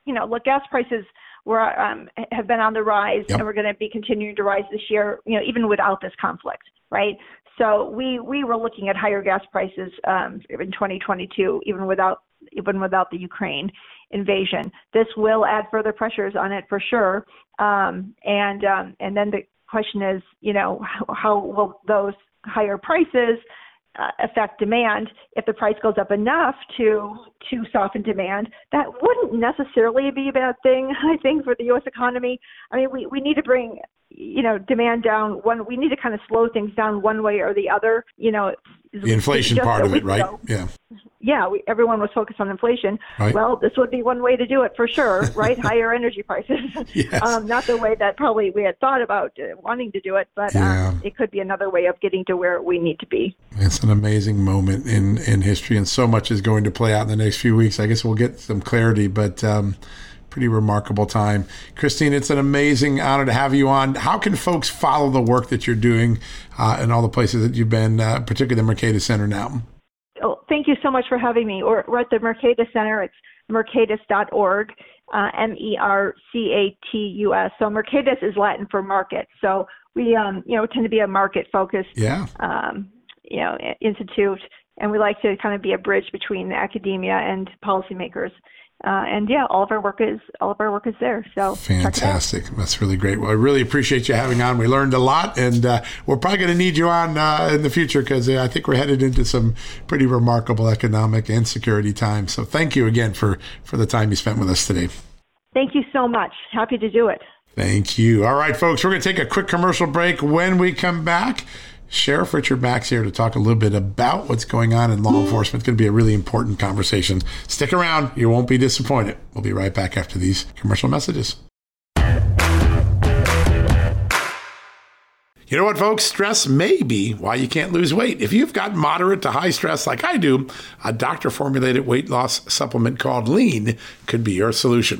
you know, look, gas prices were um, have been on the rise, yep. And we're going to be continuing to rise this year, you know, even without this conflict, right? So we, we were looking at higher gas prices um, in twenty twenty-two, even without even without the Ukraine invasion. This will add further pressures on it for sure. Um, and um, and then the question is, you know, how, how will those higher prices uh, affect demand? If the price goes up enough to to soften demand, that wouldn't necessarily be a bad thing, I think, for the U S economy. I mean, we, we need to bring, you know, demand down. One, we need to kind of slow things down one way or the other. You know, the inflation part of it, right? Yeah. Yeah. We, everyone was focused on inflation. Right. Well, this would be one way to do it for sure, right? Higher energy prices. Yes. Um, not the way that probably we had thought about wanting to do it, but yeah. um, it could be another way of getting to where we need to be. It's an amazing moment in, in history, and so much is going to play out in the next few weeks. I guess we'll get some clarity, but um, pretty remarkable time. Christine, it's an amazing honor to have you on. How can folks follow the work that you're doing uh, in all the places that you've been, uh, particularly the Mercatus Center now? Oh, thank you so much for having me. We're, we're at the Mercatus Center. It's mercatus dot org, uh, M E R C A T U S. So Mercatus is Latin for market. So we um, you know, tend to be a market-focused yeah. um, you know, institute, and we like to kind of be a bridge between academia and policymakers. Uh, and yeah, all of our work is all of our work is there. So fantastic! That's really great. Well, I really appreciate you having on. We learned a lot, and uh, we're probably going to need you on uh, in the future because uh, I think we're headed into some pretty remarkable economic and security times. So thank you again for for the time you spent with us today. Thank you so much. Happy to do it. Thank you. All right, folks, we're going to take a quick commercial break. When we come back, Sheriff Richard Mack's here to talk a little bit about what's going on in law enforcement. It's going to be a really important conversation. Stick around. You won't be disappointed. We'll be right back after these commercial messages. You know what, folks? Stress may be why you can't lose weight. If you've got moderate to high stress like I do, a doctor-formulated weight loss supplement called Lean could be your solution.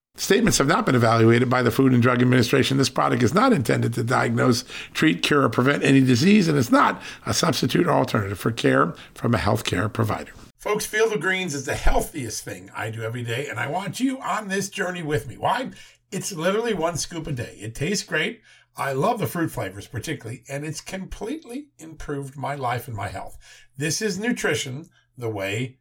Statements have not been evaluated by the Food and Drug Administration. This product is not intended to diagnose, treat, cure, or prevent any disease, and it's not a substitute or alternative for care from a healthcare provider. Folks, Field of Greens is the healthiest thing I do every day, and I want you on this journey with me. Why? It's literally one scoop a day. It tastes great. I love the fruit flavors particularly, and it's completely improved my life and my health. This is nutrition the way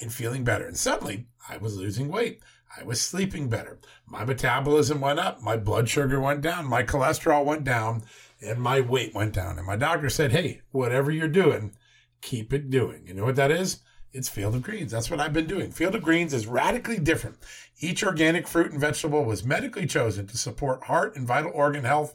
and feeling better. And suddenly, I was losing weight. I was sleeping better. My metabolism went up. My blood sugar went down. My cholesterol went down, and my weight went down. And my doctor said, hey, whatever you're doing, keep it doing. You know what that is? It's Field of Greens. That's what I've been doing. Field of Greens is radically different. Each organic fruit and vegetable was medically chosen to support heart and vital organ health.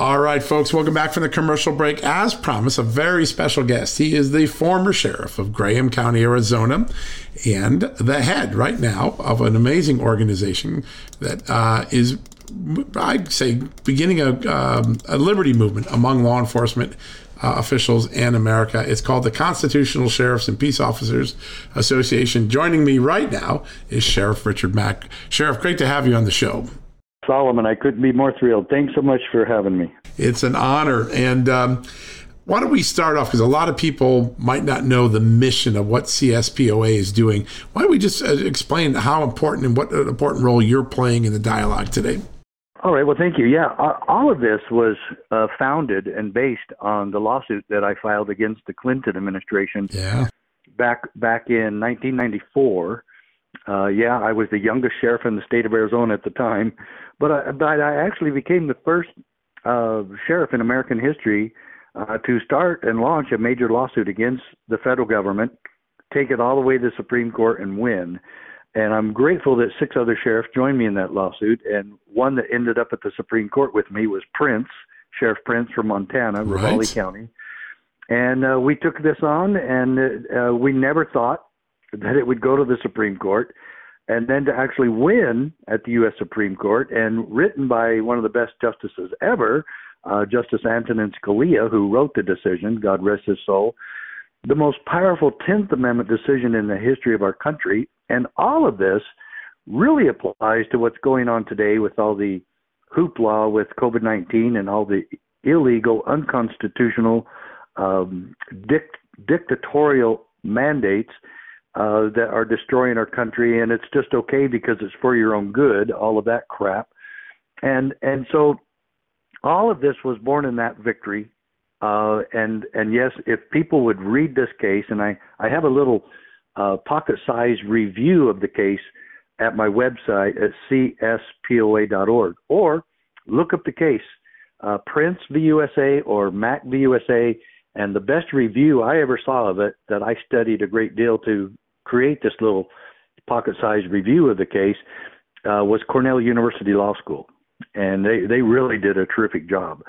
All right, folks, welcome back from the commercial break. As promised, a very special guest. He is the former sheriff of Graham County, Arizona, and the head right now of an amazing organization that uh, is, I'd say, beginning a, um, a liberty movement among law enforcement Uh, officials in America. It's called the Constitutional Sheriffs and Peace Officers Association. Joining me right now is Sheriff Richard Mack. Sheriff, great to have you on the show. Solomon, I couldn't be more thrilled. Thanks so much for having me. It's an honor. And um, why don't we start off, because a lot of people might not know the mission of what C S P O A is doing. Why don't we just uh, explain how important and what an important role you're playing in the dialogue today? All right. Well, thank you. Yeah, all of this was uh, founded and based on the lawsuit that I filed against the Clinton administration. Yeah. Back back in nineteen ninety-four. Uh, yeah, I was the youngest sheriff in the state of Arizona at the time, but I, but I actually became the first uh, sheriff in American history uh, to start and launch a major lawsuit against the federal government, take it all the way to the Supreme Court, and win. And I'm grateful that six other sheriffs joined me in that lawsuit. And one that ended up at the Supreme Court with me was Prince, Sheriff Prince from Montana, right. Ravalli County. And uh, we took this on, and uh, we never thought that it would go to the Supreme Court. And then to actually win at the U S Supreme Court, and written by one of the best justices ever, uh, Justice Antonin Scalia, who wrote the decision, God rest his soul, the most powerful tenth Amendment decision in the history of our country. And all of this really applies to what's going on today with all the hoopla with COVID nineteen and all the illegal, unconstitutional, um, dict- dictatorial mandates uh, that are destroying our country. And it's just okay because it's for your own good, all of that crap. And and so all of this was born in that victory. Uh, and, and yes, if people would read this case, and I, I have a little uh, pocket-sized review of the case at my website at c s p o a dot org, or look up the case, uh, Prince v. U S A or Mack v. U S A, and the best review I ever saw of it, that I studied a great deal to create this little pocket-sized review of the case, uh, was Cornell University Law School, and they, they really did a terrific job.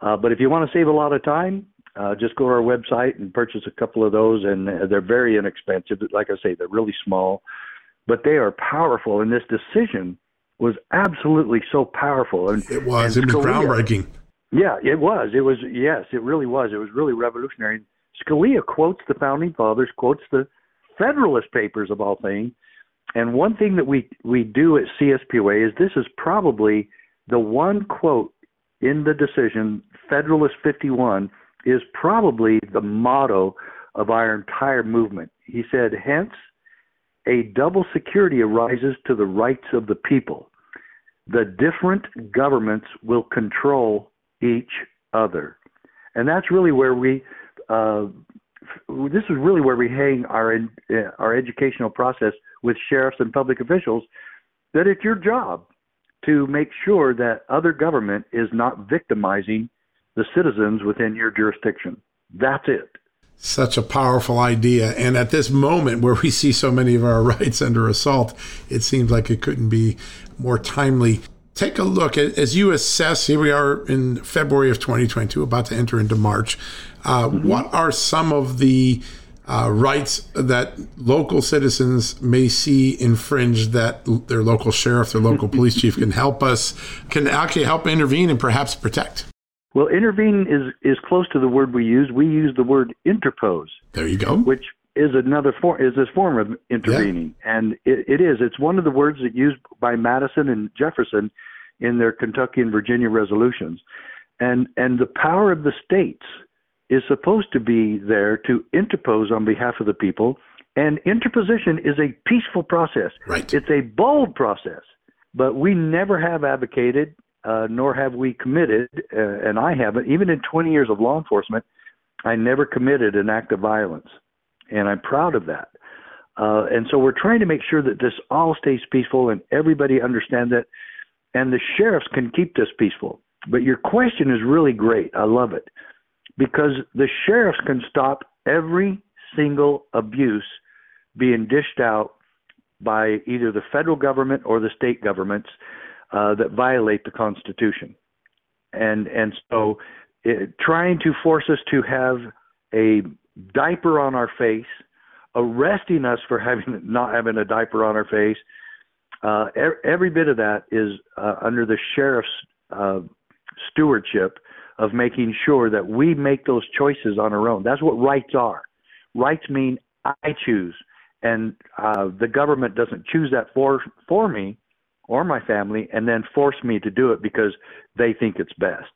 Uh, but if you want to save a lot of time, uh, just go to our website and purchase a couple of those, and they're very inexpensive. Like I say, they're really small. but they are powerful. And this decision was absolutely so powerful. And it was. And it was Scalia, groundbreaking. Yeah, it was. It was. Yes, it really was. It was really revolutionary. Scalia quotes the Founding Fathers, quotes the Federalist Papers of all things. And one thing that we, we do at C S P O A is this is probably the one quote in the decision, Federalist fifty-one, is probably the motto of our entire movement. He said, hence, a double security arises to the rights of the people. The different governments will control each other. And that's really where we... Uh, this is really where we hang our uh, our educational process with sheriffs and public officials, that it's your job to make sure that other government is not victimizing the citizens within your jurisdiction. That's it. Such a powerful idea. And at this moment where we see so many of our rights under assault, it seems like it couldn't be more timely. Take a look as you assess. Here we are in February of twenty twenty-two, about to enter into March. Uh, mm-hmm. What are some of the uh, rights that local citizens may see infringed that their local sheriff, their local police chief can help us, can actually help intervene and perhaps protect? Well, intervene is, is close to the word we use. We use the word interpose. There you go. Which is another form, is this form of intervening. Yeah. And it, it is. It's one of the words that used by Madison and Jefferson in their Kentucky and Virginia resolutions. And and the power of the states is supposed to be there to interpose on behalf of the people. And interposition is a peaceful process. Right. It's a bold process. But we never have advocated, uh, nor have we committed, uh, and I haven't, even in twenty years of law enforcement, I never committed an act of violence. And I'm proud of that. Uh, and so we're trying to make sure that this all stays peaceful and everybody understands that. And the sheriffs can keep this peaceful. But your question is really great. I love it. Because the sheriffs can stop every single abuse being dished out by either the federal government or the state governments uh, that violate the Constitution. And, and so it, trying to force us to have a diaper on our face, arresting us for having not having a diaper on our face. Uh, er, every bit of that is uh, under the sheriff's uh, stewardship of making sure that we make those choices on our own. That's what rights are. Rights mean I choose, and uh, the government doesn't choose that for for me or my family and then force me to do it because they think it's best.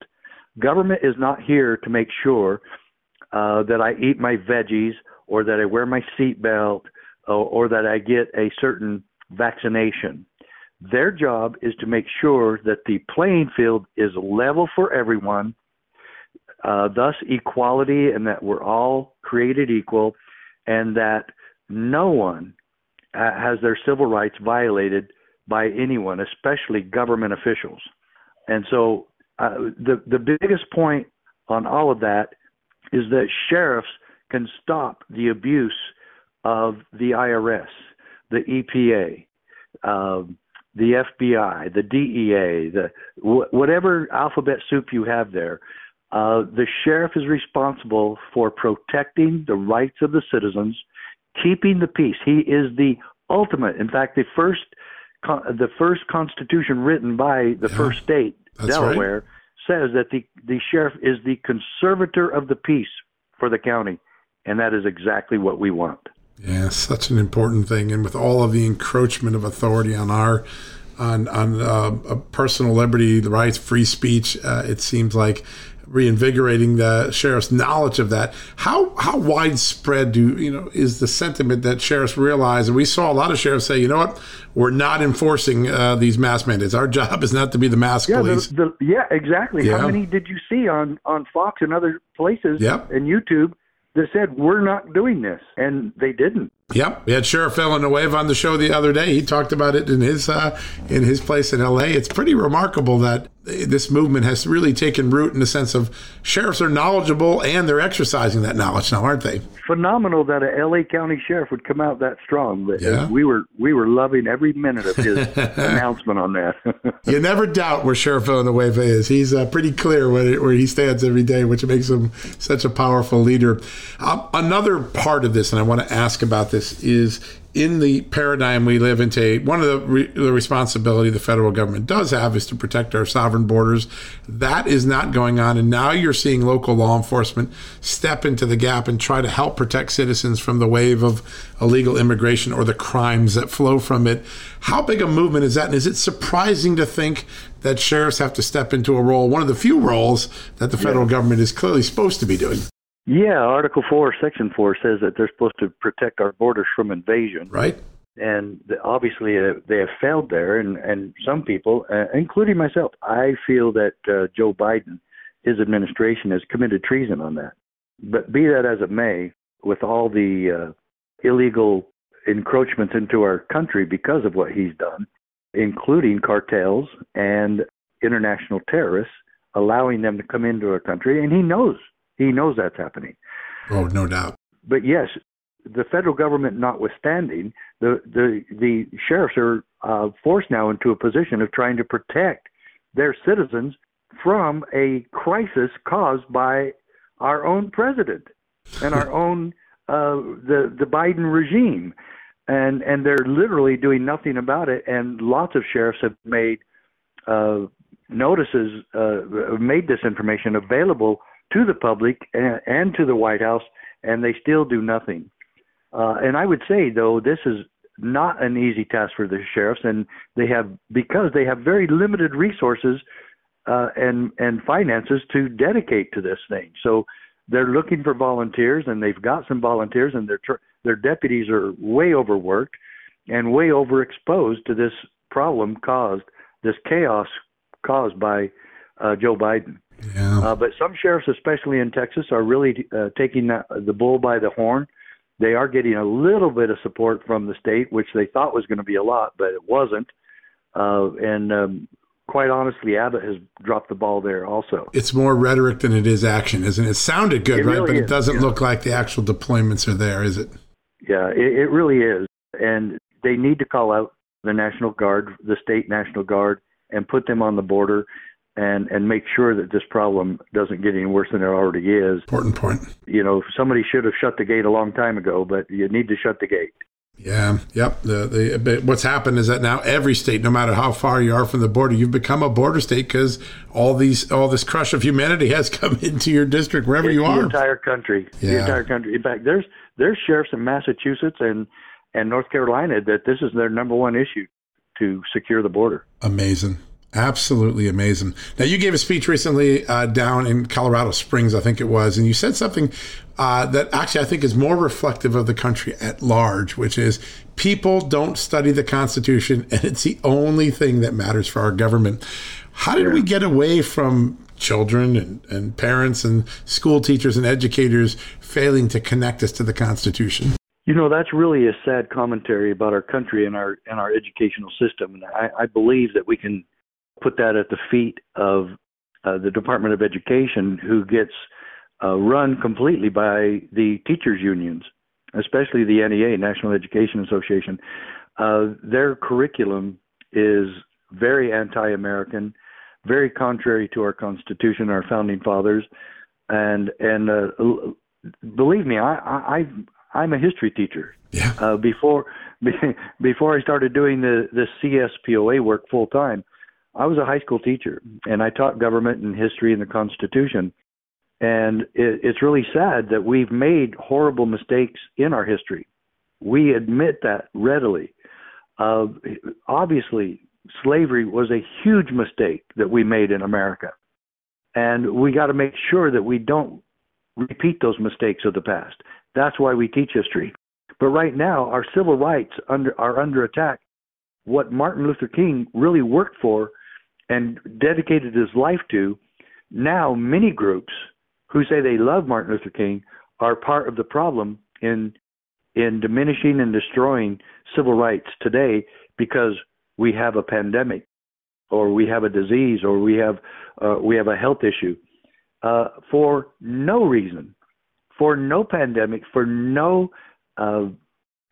Government is not here to make sure Uh, that I eat my veggies or that I wear my seatbelt uh, or that I get a certain vaccination. Their job is to make sure that the playing field is level for everyone, uh, thus equality, and that we're all created equal, and that no one uh, has their civil rights violated by anyone, especially government officials. And so uh, the, the biggest point on all of that is that sheriffs can stop the abuse of the I R S, the E P A, um, the F B I, the D E A, the wh- whatever alphabet soup you have there. Uh, the sheriff is responsible for protecting the rights of the citizens, keeping the peace. He is the ultimate. In fact, the first con- the first constitution written by the yeah, first state, Delaware. Right. Says that the, the sheriff is the conservator of the peace for the county, and that is exactly what we want. Yeah, such an important thing. And with all of the encroachment of authority on our on on uh, personal liberty, the rights, free speech, uh, it seems like reinvigorating the sheriff's knowledge of that. How how widespread do you know is the sentiment that sheriffs realize? And we saw a lot of sheriffs say, you know what, we're not enforcing uh, these mask mandates. Our job is not to be the mask yeah, police. The, the, yeah, exactly. Yeah. How many did you see on, on Fox and other places yep. and YouTube that said, we're not doing this? And they didn't. Yep. We had Sheriff Villanueva on the show the other day. He talked about it in his uh, in his place in L A. It's pretty remarkable that this movement has really taken root in the sense of sheriffs are knowledgeable and they're exercising that knowledge now, aren't they? Phenomenal that a L A County sheriff would come out that strong. But yeah. we were we were loving every minute of his announcement on that. You never doubt where Sheriff Villanueva is. He's uh, pretty clear where, where he stands every day, which makes him such a powerful leader. Uh, another part of this, and I want to ask about this, is in the paradigm we live in today, one of the, re- the responsibility the federal government does have is to protect our sovereign borders. That is not going on. And now you're seeing local law enforcement step into the gap and try to help protect citizens from the wave of illegal immigration or the crimes that flow from it. How big a movement is that? And is it surprising to think that sheriffs have to step into a role, one of the few roles that the federal yeah. government is clearly supposed to be doing? Yeah, Article four, Section four says that they're supposed to protect our borders from invasion. Right. And obviously they have failed there. And, and some people, uh, including myself, I feel that uh, Joe Biden, his administration, has committed treason on that. But be that as it may, with all the uh, illegal encroachments into our country because of what he's done, including cartels and international terrorists, allowing them to come into our country, and he knows He knows that's happening. Oh, no doubt. But yes, the federal government notwithstanding, the the, the sheriffs are uh, forced now into a position of trying to protect their citizens from a crisis caused by our own president and our own uh, the the Biden regime, and and they're literally doing nothing about it. And lots of sheriffs have made uh, notices, uh, made this information available to the public and to the White House, and they still do nothing. Uh, and I would say, though, this is not an easy task for the sheriffs, and they have because they have very limited resources uh, and and finances to dedicate to this thing. So they're looking for volunteers, and they've got some volunteers, and their their deputies are way overworked and way overexposed to this problem caused, this chaos caused by uh, Joe Biden. Yeah. Uh, but some sheriffs, especially in Texas, are really uh, taking the, the bull by the horn. They are getting a little bit of support from the state, which they thought was going to be a lot, but it wasn't. Uh, and um, quite honestly, Abbott has dropped the ball there also. It's more rhetoric than it is action, isn't it? It sounded good, it right? Really but is. It doesn't yeah. look like the actual deployments are there, is it? Yeah, it, it really is. And they need to call out the National Guard, the state National Guard, and put them on the border. And, and make sure that this problem doesn't get any worse than it already is. Important point. You know, somebody should have shut the gate a long time ago, but you need to shut the gate. Yeah, yep. The, the, what's happened is that now every state, no matter how far you are from the border, you've become a border state because all these, all this crush of humanity has come into your district, wherever it's you the are. The entire country. Yeah. The entire country. In fact, there's there's sheriffs in Massachusetts and, and North Carolina that this is their number one issue, to secure the border. Amazing. Absolutely amazing. Now, you gave a speech recently uh, down in Colorado Springs, I think it was, and you said something uh, that actually I think is more reflective of the country at large, which is people don't study the Constitution, and it's the only thing that matters for our government. How did we get away from children and, and parents and school teachers and educators failing to connect us to the Constitution? You know, that's really a sad commentary about our country and our and our educational system. And I, I believe that we can put that at the feet of uh, the Department of Education, who gets uh, run completely by the teachers' unions, especially the N E A, National Education Association. Uh, their curriculum is very anti-American, very contrary to our Constitution, our founding fathers, and and uh, believe me, I, I I'm a history teacher. Yeah. Uh, before before I started doing the the C S P O A work full time, I was a high school teacher, and I taught government and history and the Constitution. And it, it's really sad that we've made horrible mistakes in our history. We admit that readily. Uh, obviously, slavery was a huge mistake that we made in America. And we got to make sure that we don't repeat those mistakes of the past. That's why we teach history. But right now, our civil rights under, are under attack. What Martin Luther King really worked for and dedicated his life to, now many groups who say they love Martin Luther King are part of the problem in in diminishing and destroying civil rights today because we have a pandemic, or we have a disease, or we have uh, we have a health issue uh, for no reason, for no pandemic, for no uh,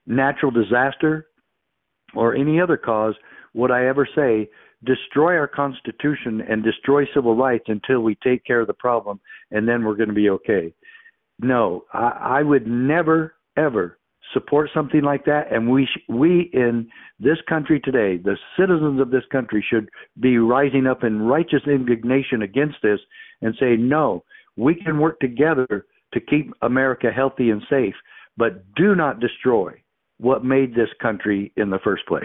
natural disaster or any other cause. Would I ever say destroy our Constitution and destroy civil rights until we take care of the problem, and then we're going to be okay? No, I, I would never, ever support something like that. And we, sh- we in this country today, the citizens of this country should be rising up in righteous indignation against this and say, no, we can work together to keep America healthy and safe, but do not destroy what made this country in the first place.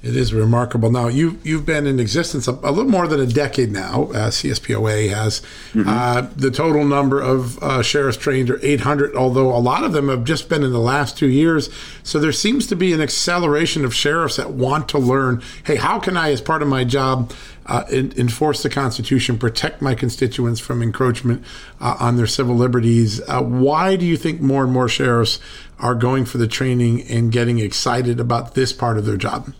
It is remarkable. Now, you, you've been in existence a, a little more than a decade now. Uh, C S P O A has. Mm-hmm. Uh, the total number of uh, sheriffs trained are eight hundred, although a lot of them have just been in the last two years. So there seems to be an acceleration of sheriffs that want to learn, hey, how can I, as part of my job, uh, in, enforce the Constitution, protect my constituents from encroachment uh, on their civil liberties? Uh, why do you think more and more sheriffs are going for the training and getting excited about this part of their job?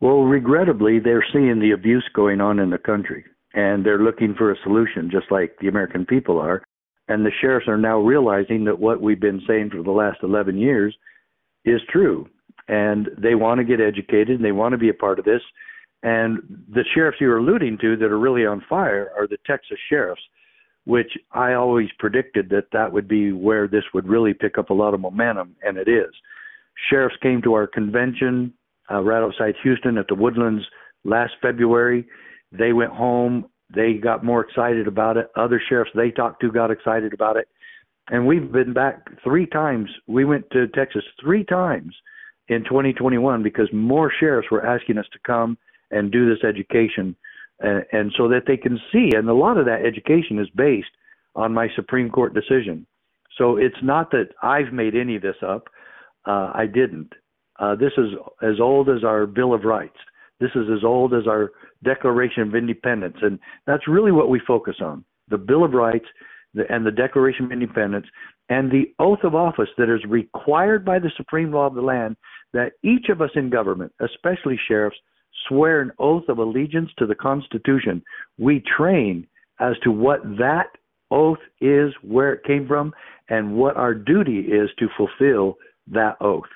Well, regrettably, they're seeing the abuse going on in the country, and they're looking for a solution, just like the American people are. And the sheriffs are now realizing that what we've been saying for the last eleven years is true, and they want to get educated, and they want to be a part of this. And the sheriffs you're alluding to that are really on fire are the Texas sheriffs, which I always predicted that that would be where this would really pick up a lot of momentum, and it is. Sheriffs came to our convention Uh, right outside Houston at the Woodlands last February. They went home. They got more excited about it. Other sheriffs they talked to got excited about it. And we've been back three times. We went to Texas three times in twenty twenty-one because more sheriffs were asking us to come and do this education. And, and so that they can see, and a lot of that education is based on my Supreme Court decision. So it's not that I've made any of this up. Uh, I didn't. Uh, this is as old as our Bill of Rights. This is as old as our Declaration of Independence. And that's really what we focus on, the Bill of Rights and the Declaration of Independence and the oath of office that is required by the supreme law of the land that each of us in government, especially sheriffs, swear an oath of allegiance to the Constitution. We train as to what that oath is, where it came from, and what our duty is to fulfill that oath.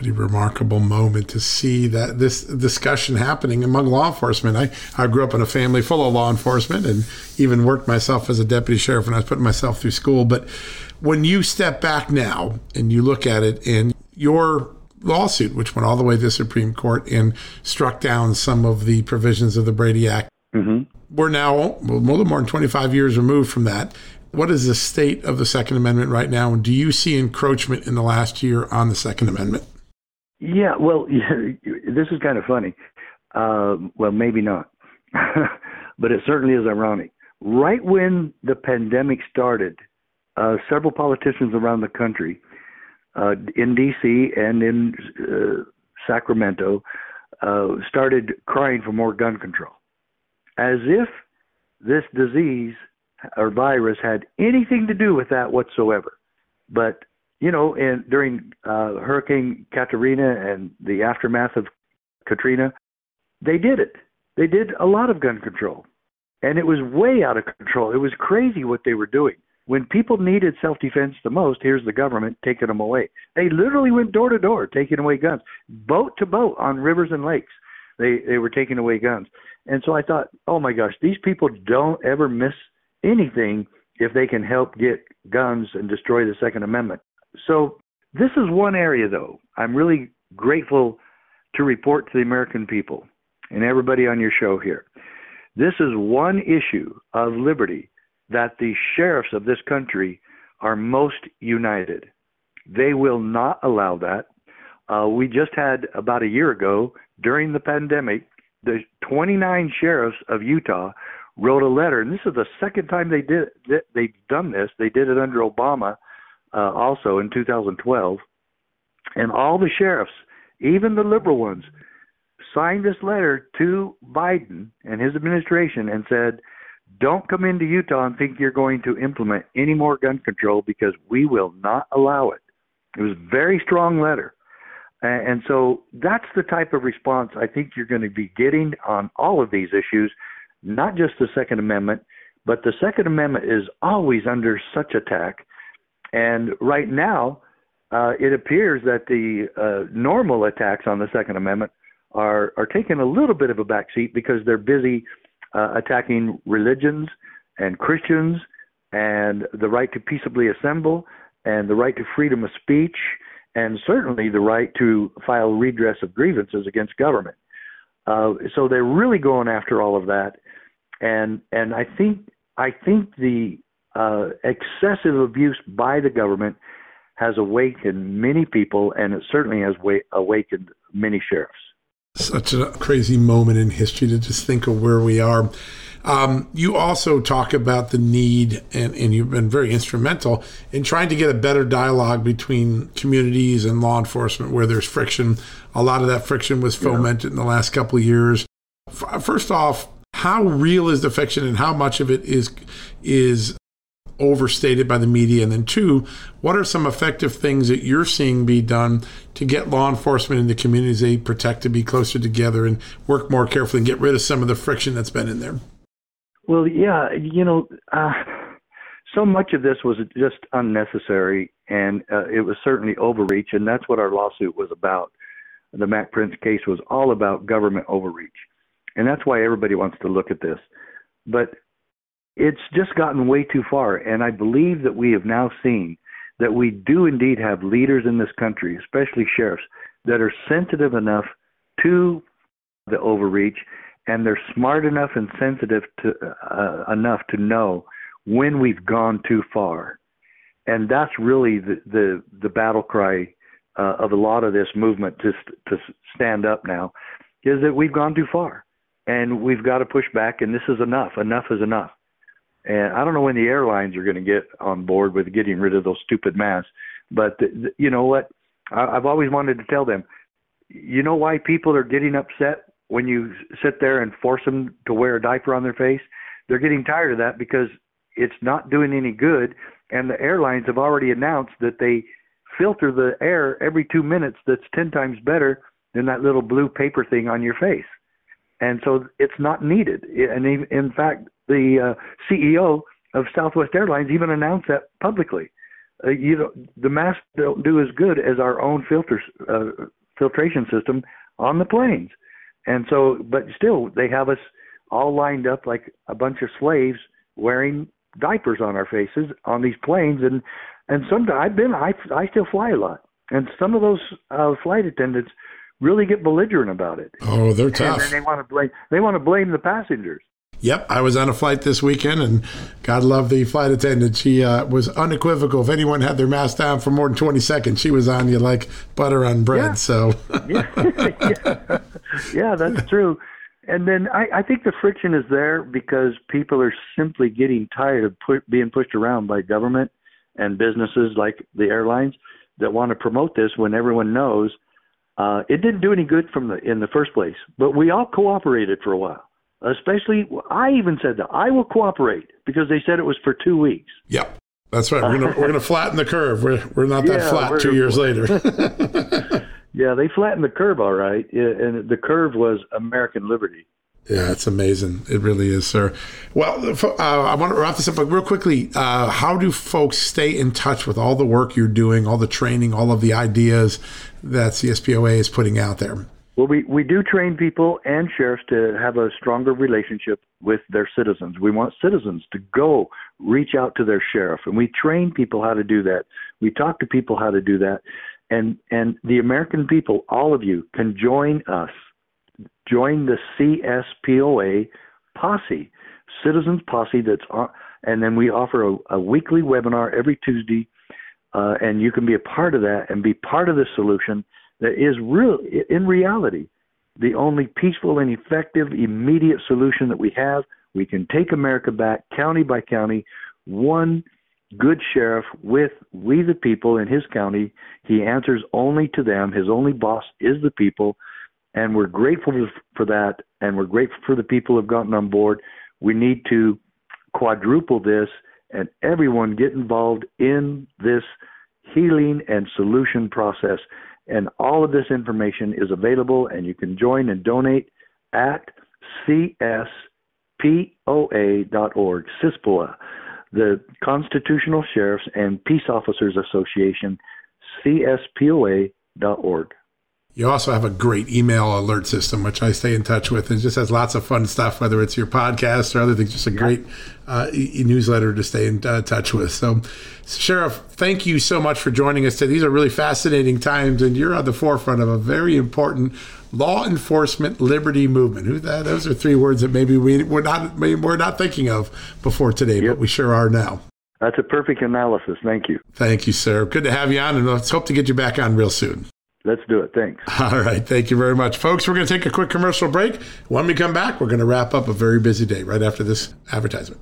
Pretty remarkable moment to see that this discussion happening among law enforcement. I, I grew up in a family full of law enforcement and even worked myself as a deputy sheriff when I was putting myself through school. But when you step back now and you look at it, and your lawsuit, which went all the way to the Supreme Court and struck down some of the provisions of the Brady Act, mm-hmm. we're now more than more than twenty-five years removed from that. What is the state of the Second Amendment right now? And do you see encroachment in the last year on the Second Amendment? Yeah, well, this is kind of funny. Uh, well, maybe not, but it certainly is ironic. Right when the pandemic started, uh, several politicians around the country, uh, in D C and in uh, Sacramento, uh, started crying for more gun control, as if this disease or virus had anything to do with that whatsoever. But You know, and during uh, Hurricane Katrina and the aftermath of Katrina, they did it. They did a lot of gun control. And it was way out of control. It was crazy what they were doing. When people needed self-defense the most, here's the government taking them away. They literally went door to door taking away guns, boat to boat on rivers and lakes. They, they were taking away guns. And so I thought, oh, my gosh, these people don't ever miss anything if they can help get guns and destroy the Second Amendment. So this is one area, though, I'm really grateful to report to the American people and everybody on your show here. This is one issue of liberty that the sheriffs of this country are most united. They will not allow that. Uh, we just had about a year ago during the pandemic, the twenty-nine sheriffs of Utah wrote a letter. And this is the second time they did they've done this. They did it under Obama. Uh, also in two thousand twelve, and all the sheriffs, even the liberal ones, signed this letter to Biden and his administration and said, don't come into Utah and think you're going to implement any more gun control because we will not allow it. It was a very strong letter. And, and so that's the type of response I think you're going to be getting on all of these issues, not just the Second Amendment, but the Second Amendment is always under such attack. And right now, uh, it appears that the uh, normal attacks on the Second Amendment are, are taking a little bit of a backseat because they're busy uh, attacking religions and Christians and the right to peaceably assemble and the right to freedom of speech and certainly the right to file redress of grievances against government. Uh, so they're really going after all of that. And and I think I think the uh, excessive abuse by the government has awakened many people, and it certainly has wa- awakened many sheriffs. Such a crazy moment in history to just think of where we are. Um, you also talk about the need, and, and you've been very instrumental in trying to get a better dialogue between communities and law enforcement where there's friction. A lot of that friction was fomented yeah. in the last couple of years. First off, how real is the friction and how much of it is is overstated by the media? And then two, what are some effective things that you're seeing be done to get law enforcement in the communities they protect to be closer together and work more carefully and get rid of some of the friction that's been in there? Well, yeah, you know, uh, so much of this was just unnecessary, and uh, it was certainly overreach, and that's what our lawsuit was about. The Mac Prince case was all about government overreach, and that's why everybody wants to look at this. But it's just gotten way too far, and I believe that we have now seen that we do indeed have leaders in this country, especially sheriffs, that are sensitive enough to the overreach, and they're smart enough and sensitive to, uh, enough to know when we've gone too far. And that's really the the, the battle cry uh, of a lot of this movement to, to stand up now, is that we've gone too far, and we've got to push back, and this is enough. Enough is enough. And I don't know when the airlines are going to get on board with getting rid of those stupid masks, but the, the, you know what? I, I've always wanted to tell them, you know why people are getting upset when you sit there and force them to wear a diaper on their face? They're getting tired of that because it's not doing any good. And the airlines have already announced that they filter the air every two minutes that's ten times better than that little blue paper thing on your face. And so it's not needed. And in fact, the uh, C E O of Southwest Airlines even announced that publicly. Uh, you know, the masks don't do as good as our own filters, uh, filtration system on the planes. And so, but still, they have us all lined up like a bunch of slaves wearing diapers on our faces on these planes. And and sometimes I've been, I, I still fly a lot. And some of those uh, flight attendants really get belligerent about it. Oh, they're tough. And then they want to blame, they want to blame the passengers. Yep, I was on a flight this weekend, and God love the flight attendant. She uh, was unequivocal. If anyone had their mask down for more than twenty seconds, she was on you like butter on bread. Yeah. So, yeah. yeah. yeah, that's true. And then I, I think the friction is there because people are simply getting tired of pu- being pushed around by government and businesses like the airlines that want to promote this when everyone knows uh, it didn't do any good from the in the first place. But we all cooperated for a while. Especially, I even said that I will cooperate because they said it was for two weeks. Yeah, that's right. We're gonna, we're gonna flatten the curve. We're we're not that yeah, flat two years later. Yeah, they flattened the curve, all right, and the curve was American liberty. Yeah, it's amazing. It really is, sir. Well, uh, I want to wrap this up real quickly. Uh, how do folks stay in touch with all the work you're doing, all the training, all of the ideas that C S P O A is putting out there? Well, we, we do train people and sheriffs to have a stronger relationship with their citizens. We want citizens to go reach out to their sheriff, and we train people how to do that. We talk to people how to do that. And and the American people, all of you, can join us. Join the C S P O A posse, Citizens Posse. That's on, and then we offer a, a weekly webinar every Tuesday, uh, and you can be a part of that and be part of the solution. That is real, in reality, the only peaceful and effective immediate solution that we have. We can take America back county by county, one good sheriff with we the people in his county. He answers only to them. His only boss is the people, and we're grateful for that, and we're grateful for the people who have gotten on board. We need to quadruple this, and everyone get involved in this healing and solution process. And all of this information is available, and you can join and donate at C S P O A dot org, C S P O A, the Constitutional Sheriffs and Peace Officers Association, C S P O A dot org. You also have a great email alert system, which I stay in touch with, and just has lots of fun stuff, whether it's your podcast or other things, just a great uh, e- newsletter to stay in uh, touch with. So, Sheriff, thank you so much for joining us today. These are really fascinating times, and you're on the forefront of a very important law enforcement liberty movement. Who that? Those are three words that maybe we, we're not maybe we're not thinking of before today, yep. But we sure are now. That's a perfect analysis. Thank you. Thank you, sir. Good to have you on, and let's hope to get you back on real soon. Let's do it. Thanks. All right. Thank you very much. Folks, we're going to take a quick commercial break. When we come back, we're going to wrap up a very busy day right after this advertisement.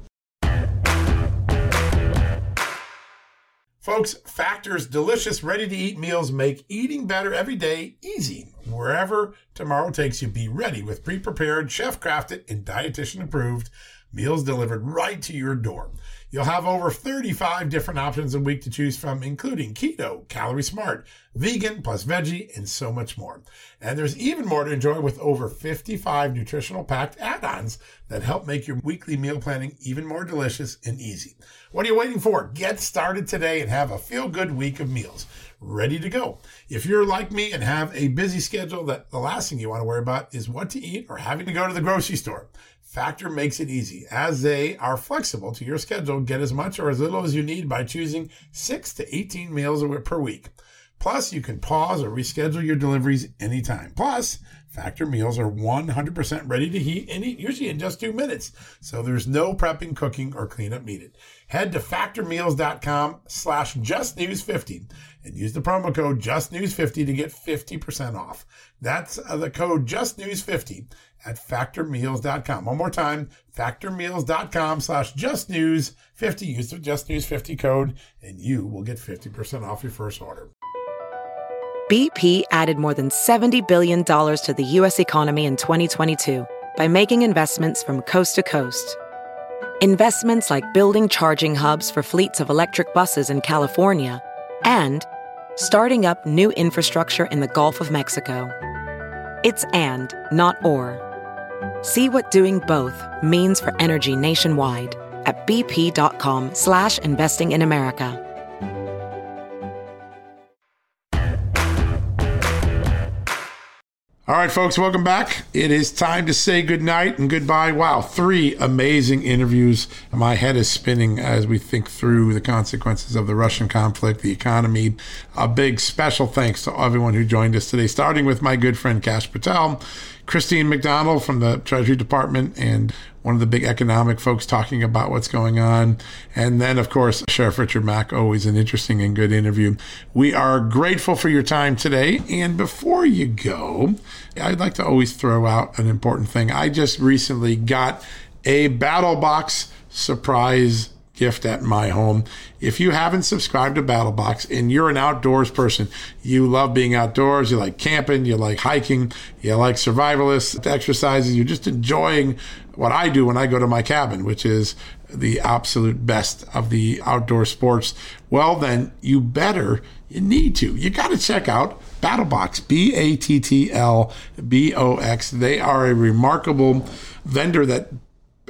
Folks, Factor's delicious, ready-to-eat meals make eating better every day easy. Wherever tomorrow takes you, be ready with pre-prepared, chef-crafted, and dietitian-approved meals delivered right to your door. You'll have over thirty-five different options a week to choose from, including keto, calorie smart, vegan, plus veggie, and so much more. And there's even more to enjoy with over fifty-five nutritional packed add-ons that help make your weekly meal planning even more delicious and easy. What are you waiting for? Get started today and have a feel-good week of meals ready to go. If you're like me and have a busy schedule, that the last thing you want to worry about is what to eat or having to go to the grocery store. Factor makes it easy, as they are flexible to your schedule. Get as much or as little as you need by choosing six to eighteen meals per week. Plus, you can pause or reschedule your deliveries anytime. Plus, Factor meals are one hundred percent ready to heat and eat, usually in just two minutes. So there's no prepping, cooking, or cleanup needed. Head to factor meals dot com slash just news fifty and use the promo code just news fifty to get fifty percent off. That's the code just news fifty at factor meals dot com. One more time, factor meals dot com slash just news fifty. Use the just news fifty code and you will get fifty percent off your first order. B P added more than seventy billion dollars to the U S economy in twenty twenty-two by making investments from coast to coast. Investments like building charging hubs for fleets of electric buses in California and starting up new infrastructure in the Gulf of Mexico. It's and, not or. See what doing both means for energy nationwide at bp.com slash investing in America. All right, folks, welcome back. It is time to say goodnight and goodbye. Wow, three amazing interviews. My head is spinning as we think through the consequences of the Russian conflict, the economy. A big special thanks to everyone who joined us today, starting with my good friend Kash Patel, Christine McDaniel from the Treasury Department, and one of the big economic folks talking about what's going on. And then, of course, Sheriff Richard Mack, always an interesting and good interview. We are grateful for your time today. And before you go, I'd like to always throw out an important thing. I just recently got a BattleBox surprise gift at my home. If you haven't subscribed to BattleBox and you're an outdoors person, you love being outdoors, you like camping, you like hiking, you like survivalist exercises, you're just enjoying what I do when I go to my cabin, which is the absolute best of the outdoor sports, well then you better, you need to, you got to check out BattleBox, B A T T L B O X. They are a remarkable vendor that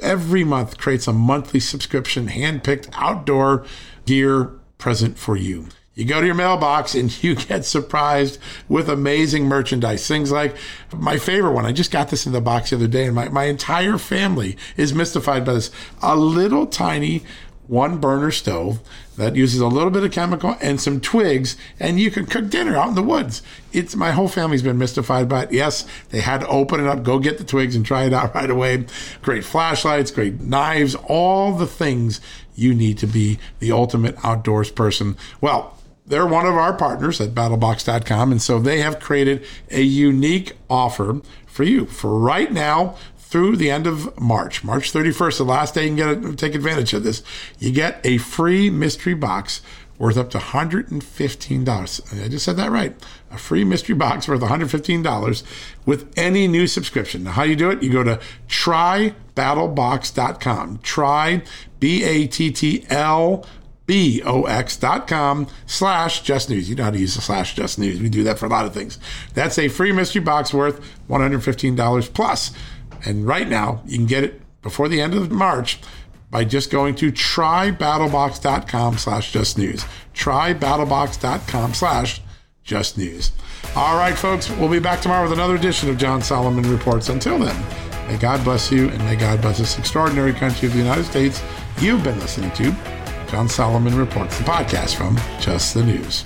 every month creates a monthly subscription, hand-picked outdoor gear present for you. You go to your mailbox and you get surprised with amazing merchandise. Things like my favorite one. I just got this in the box the other day, and my, my entire family is mystified by this. A little tiny one-burner stove that uses a little bit of chemical and some twigs, and you can cook dinner out in the woods. It's my whole family's been mystified by it. Yes, they had to open it up, go get the twigs and try it out right away. Great flashlights, great knives, all the things you need to be the ultimate outdoors person. Well, they're one of our partners at battle box dot com, and so they have created a unique offer for you. For right now, through the end of March, March thirty-first, the last day you can get a, take advantage of this, you get a free mystery box worth up to one hundred fifteen dollars. I just said that right. A free mystery box worth one hundred fifteen dollars with any new subscription. Now, how you do it? You go to try battle box dot com. Try, B A T T L B O X dot com slash just news. You know how to use the slash just news. We do that for a lot of things. That's a free mystery box worth one hundred fifteen dollars plus. And right now, you can get it before the end of March by just going to try battle box dot com slash just news. Try battle box dot com slash just news. All right, folks, we'll be back tomorrow with another edition of John Solomon Reports. Until then, may God bless you, and may God bless this extraordinary country of the United States. You've been listening to John Solomon Reports, the podcast from Just the News.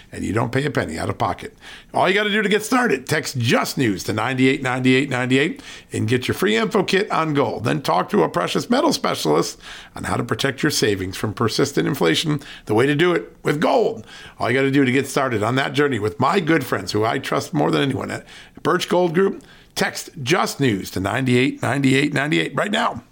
and you don't pay a penny out of pocket. All you got to do to get started, text Just News to nine eight nine eight nine eight and get your free info kit on gold. Then talk to a precious metal specialist on how to protect your savings from persistent inflation. The way to do it with gold. All you got to do to get started on that journey with my good friend friends who I trust more than anyone at Birch Gold Group, text Just News to nine eight nine eight nine eight right now.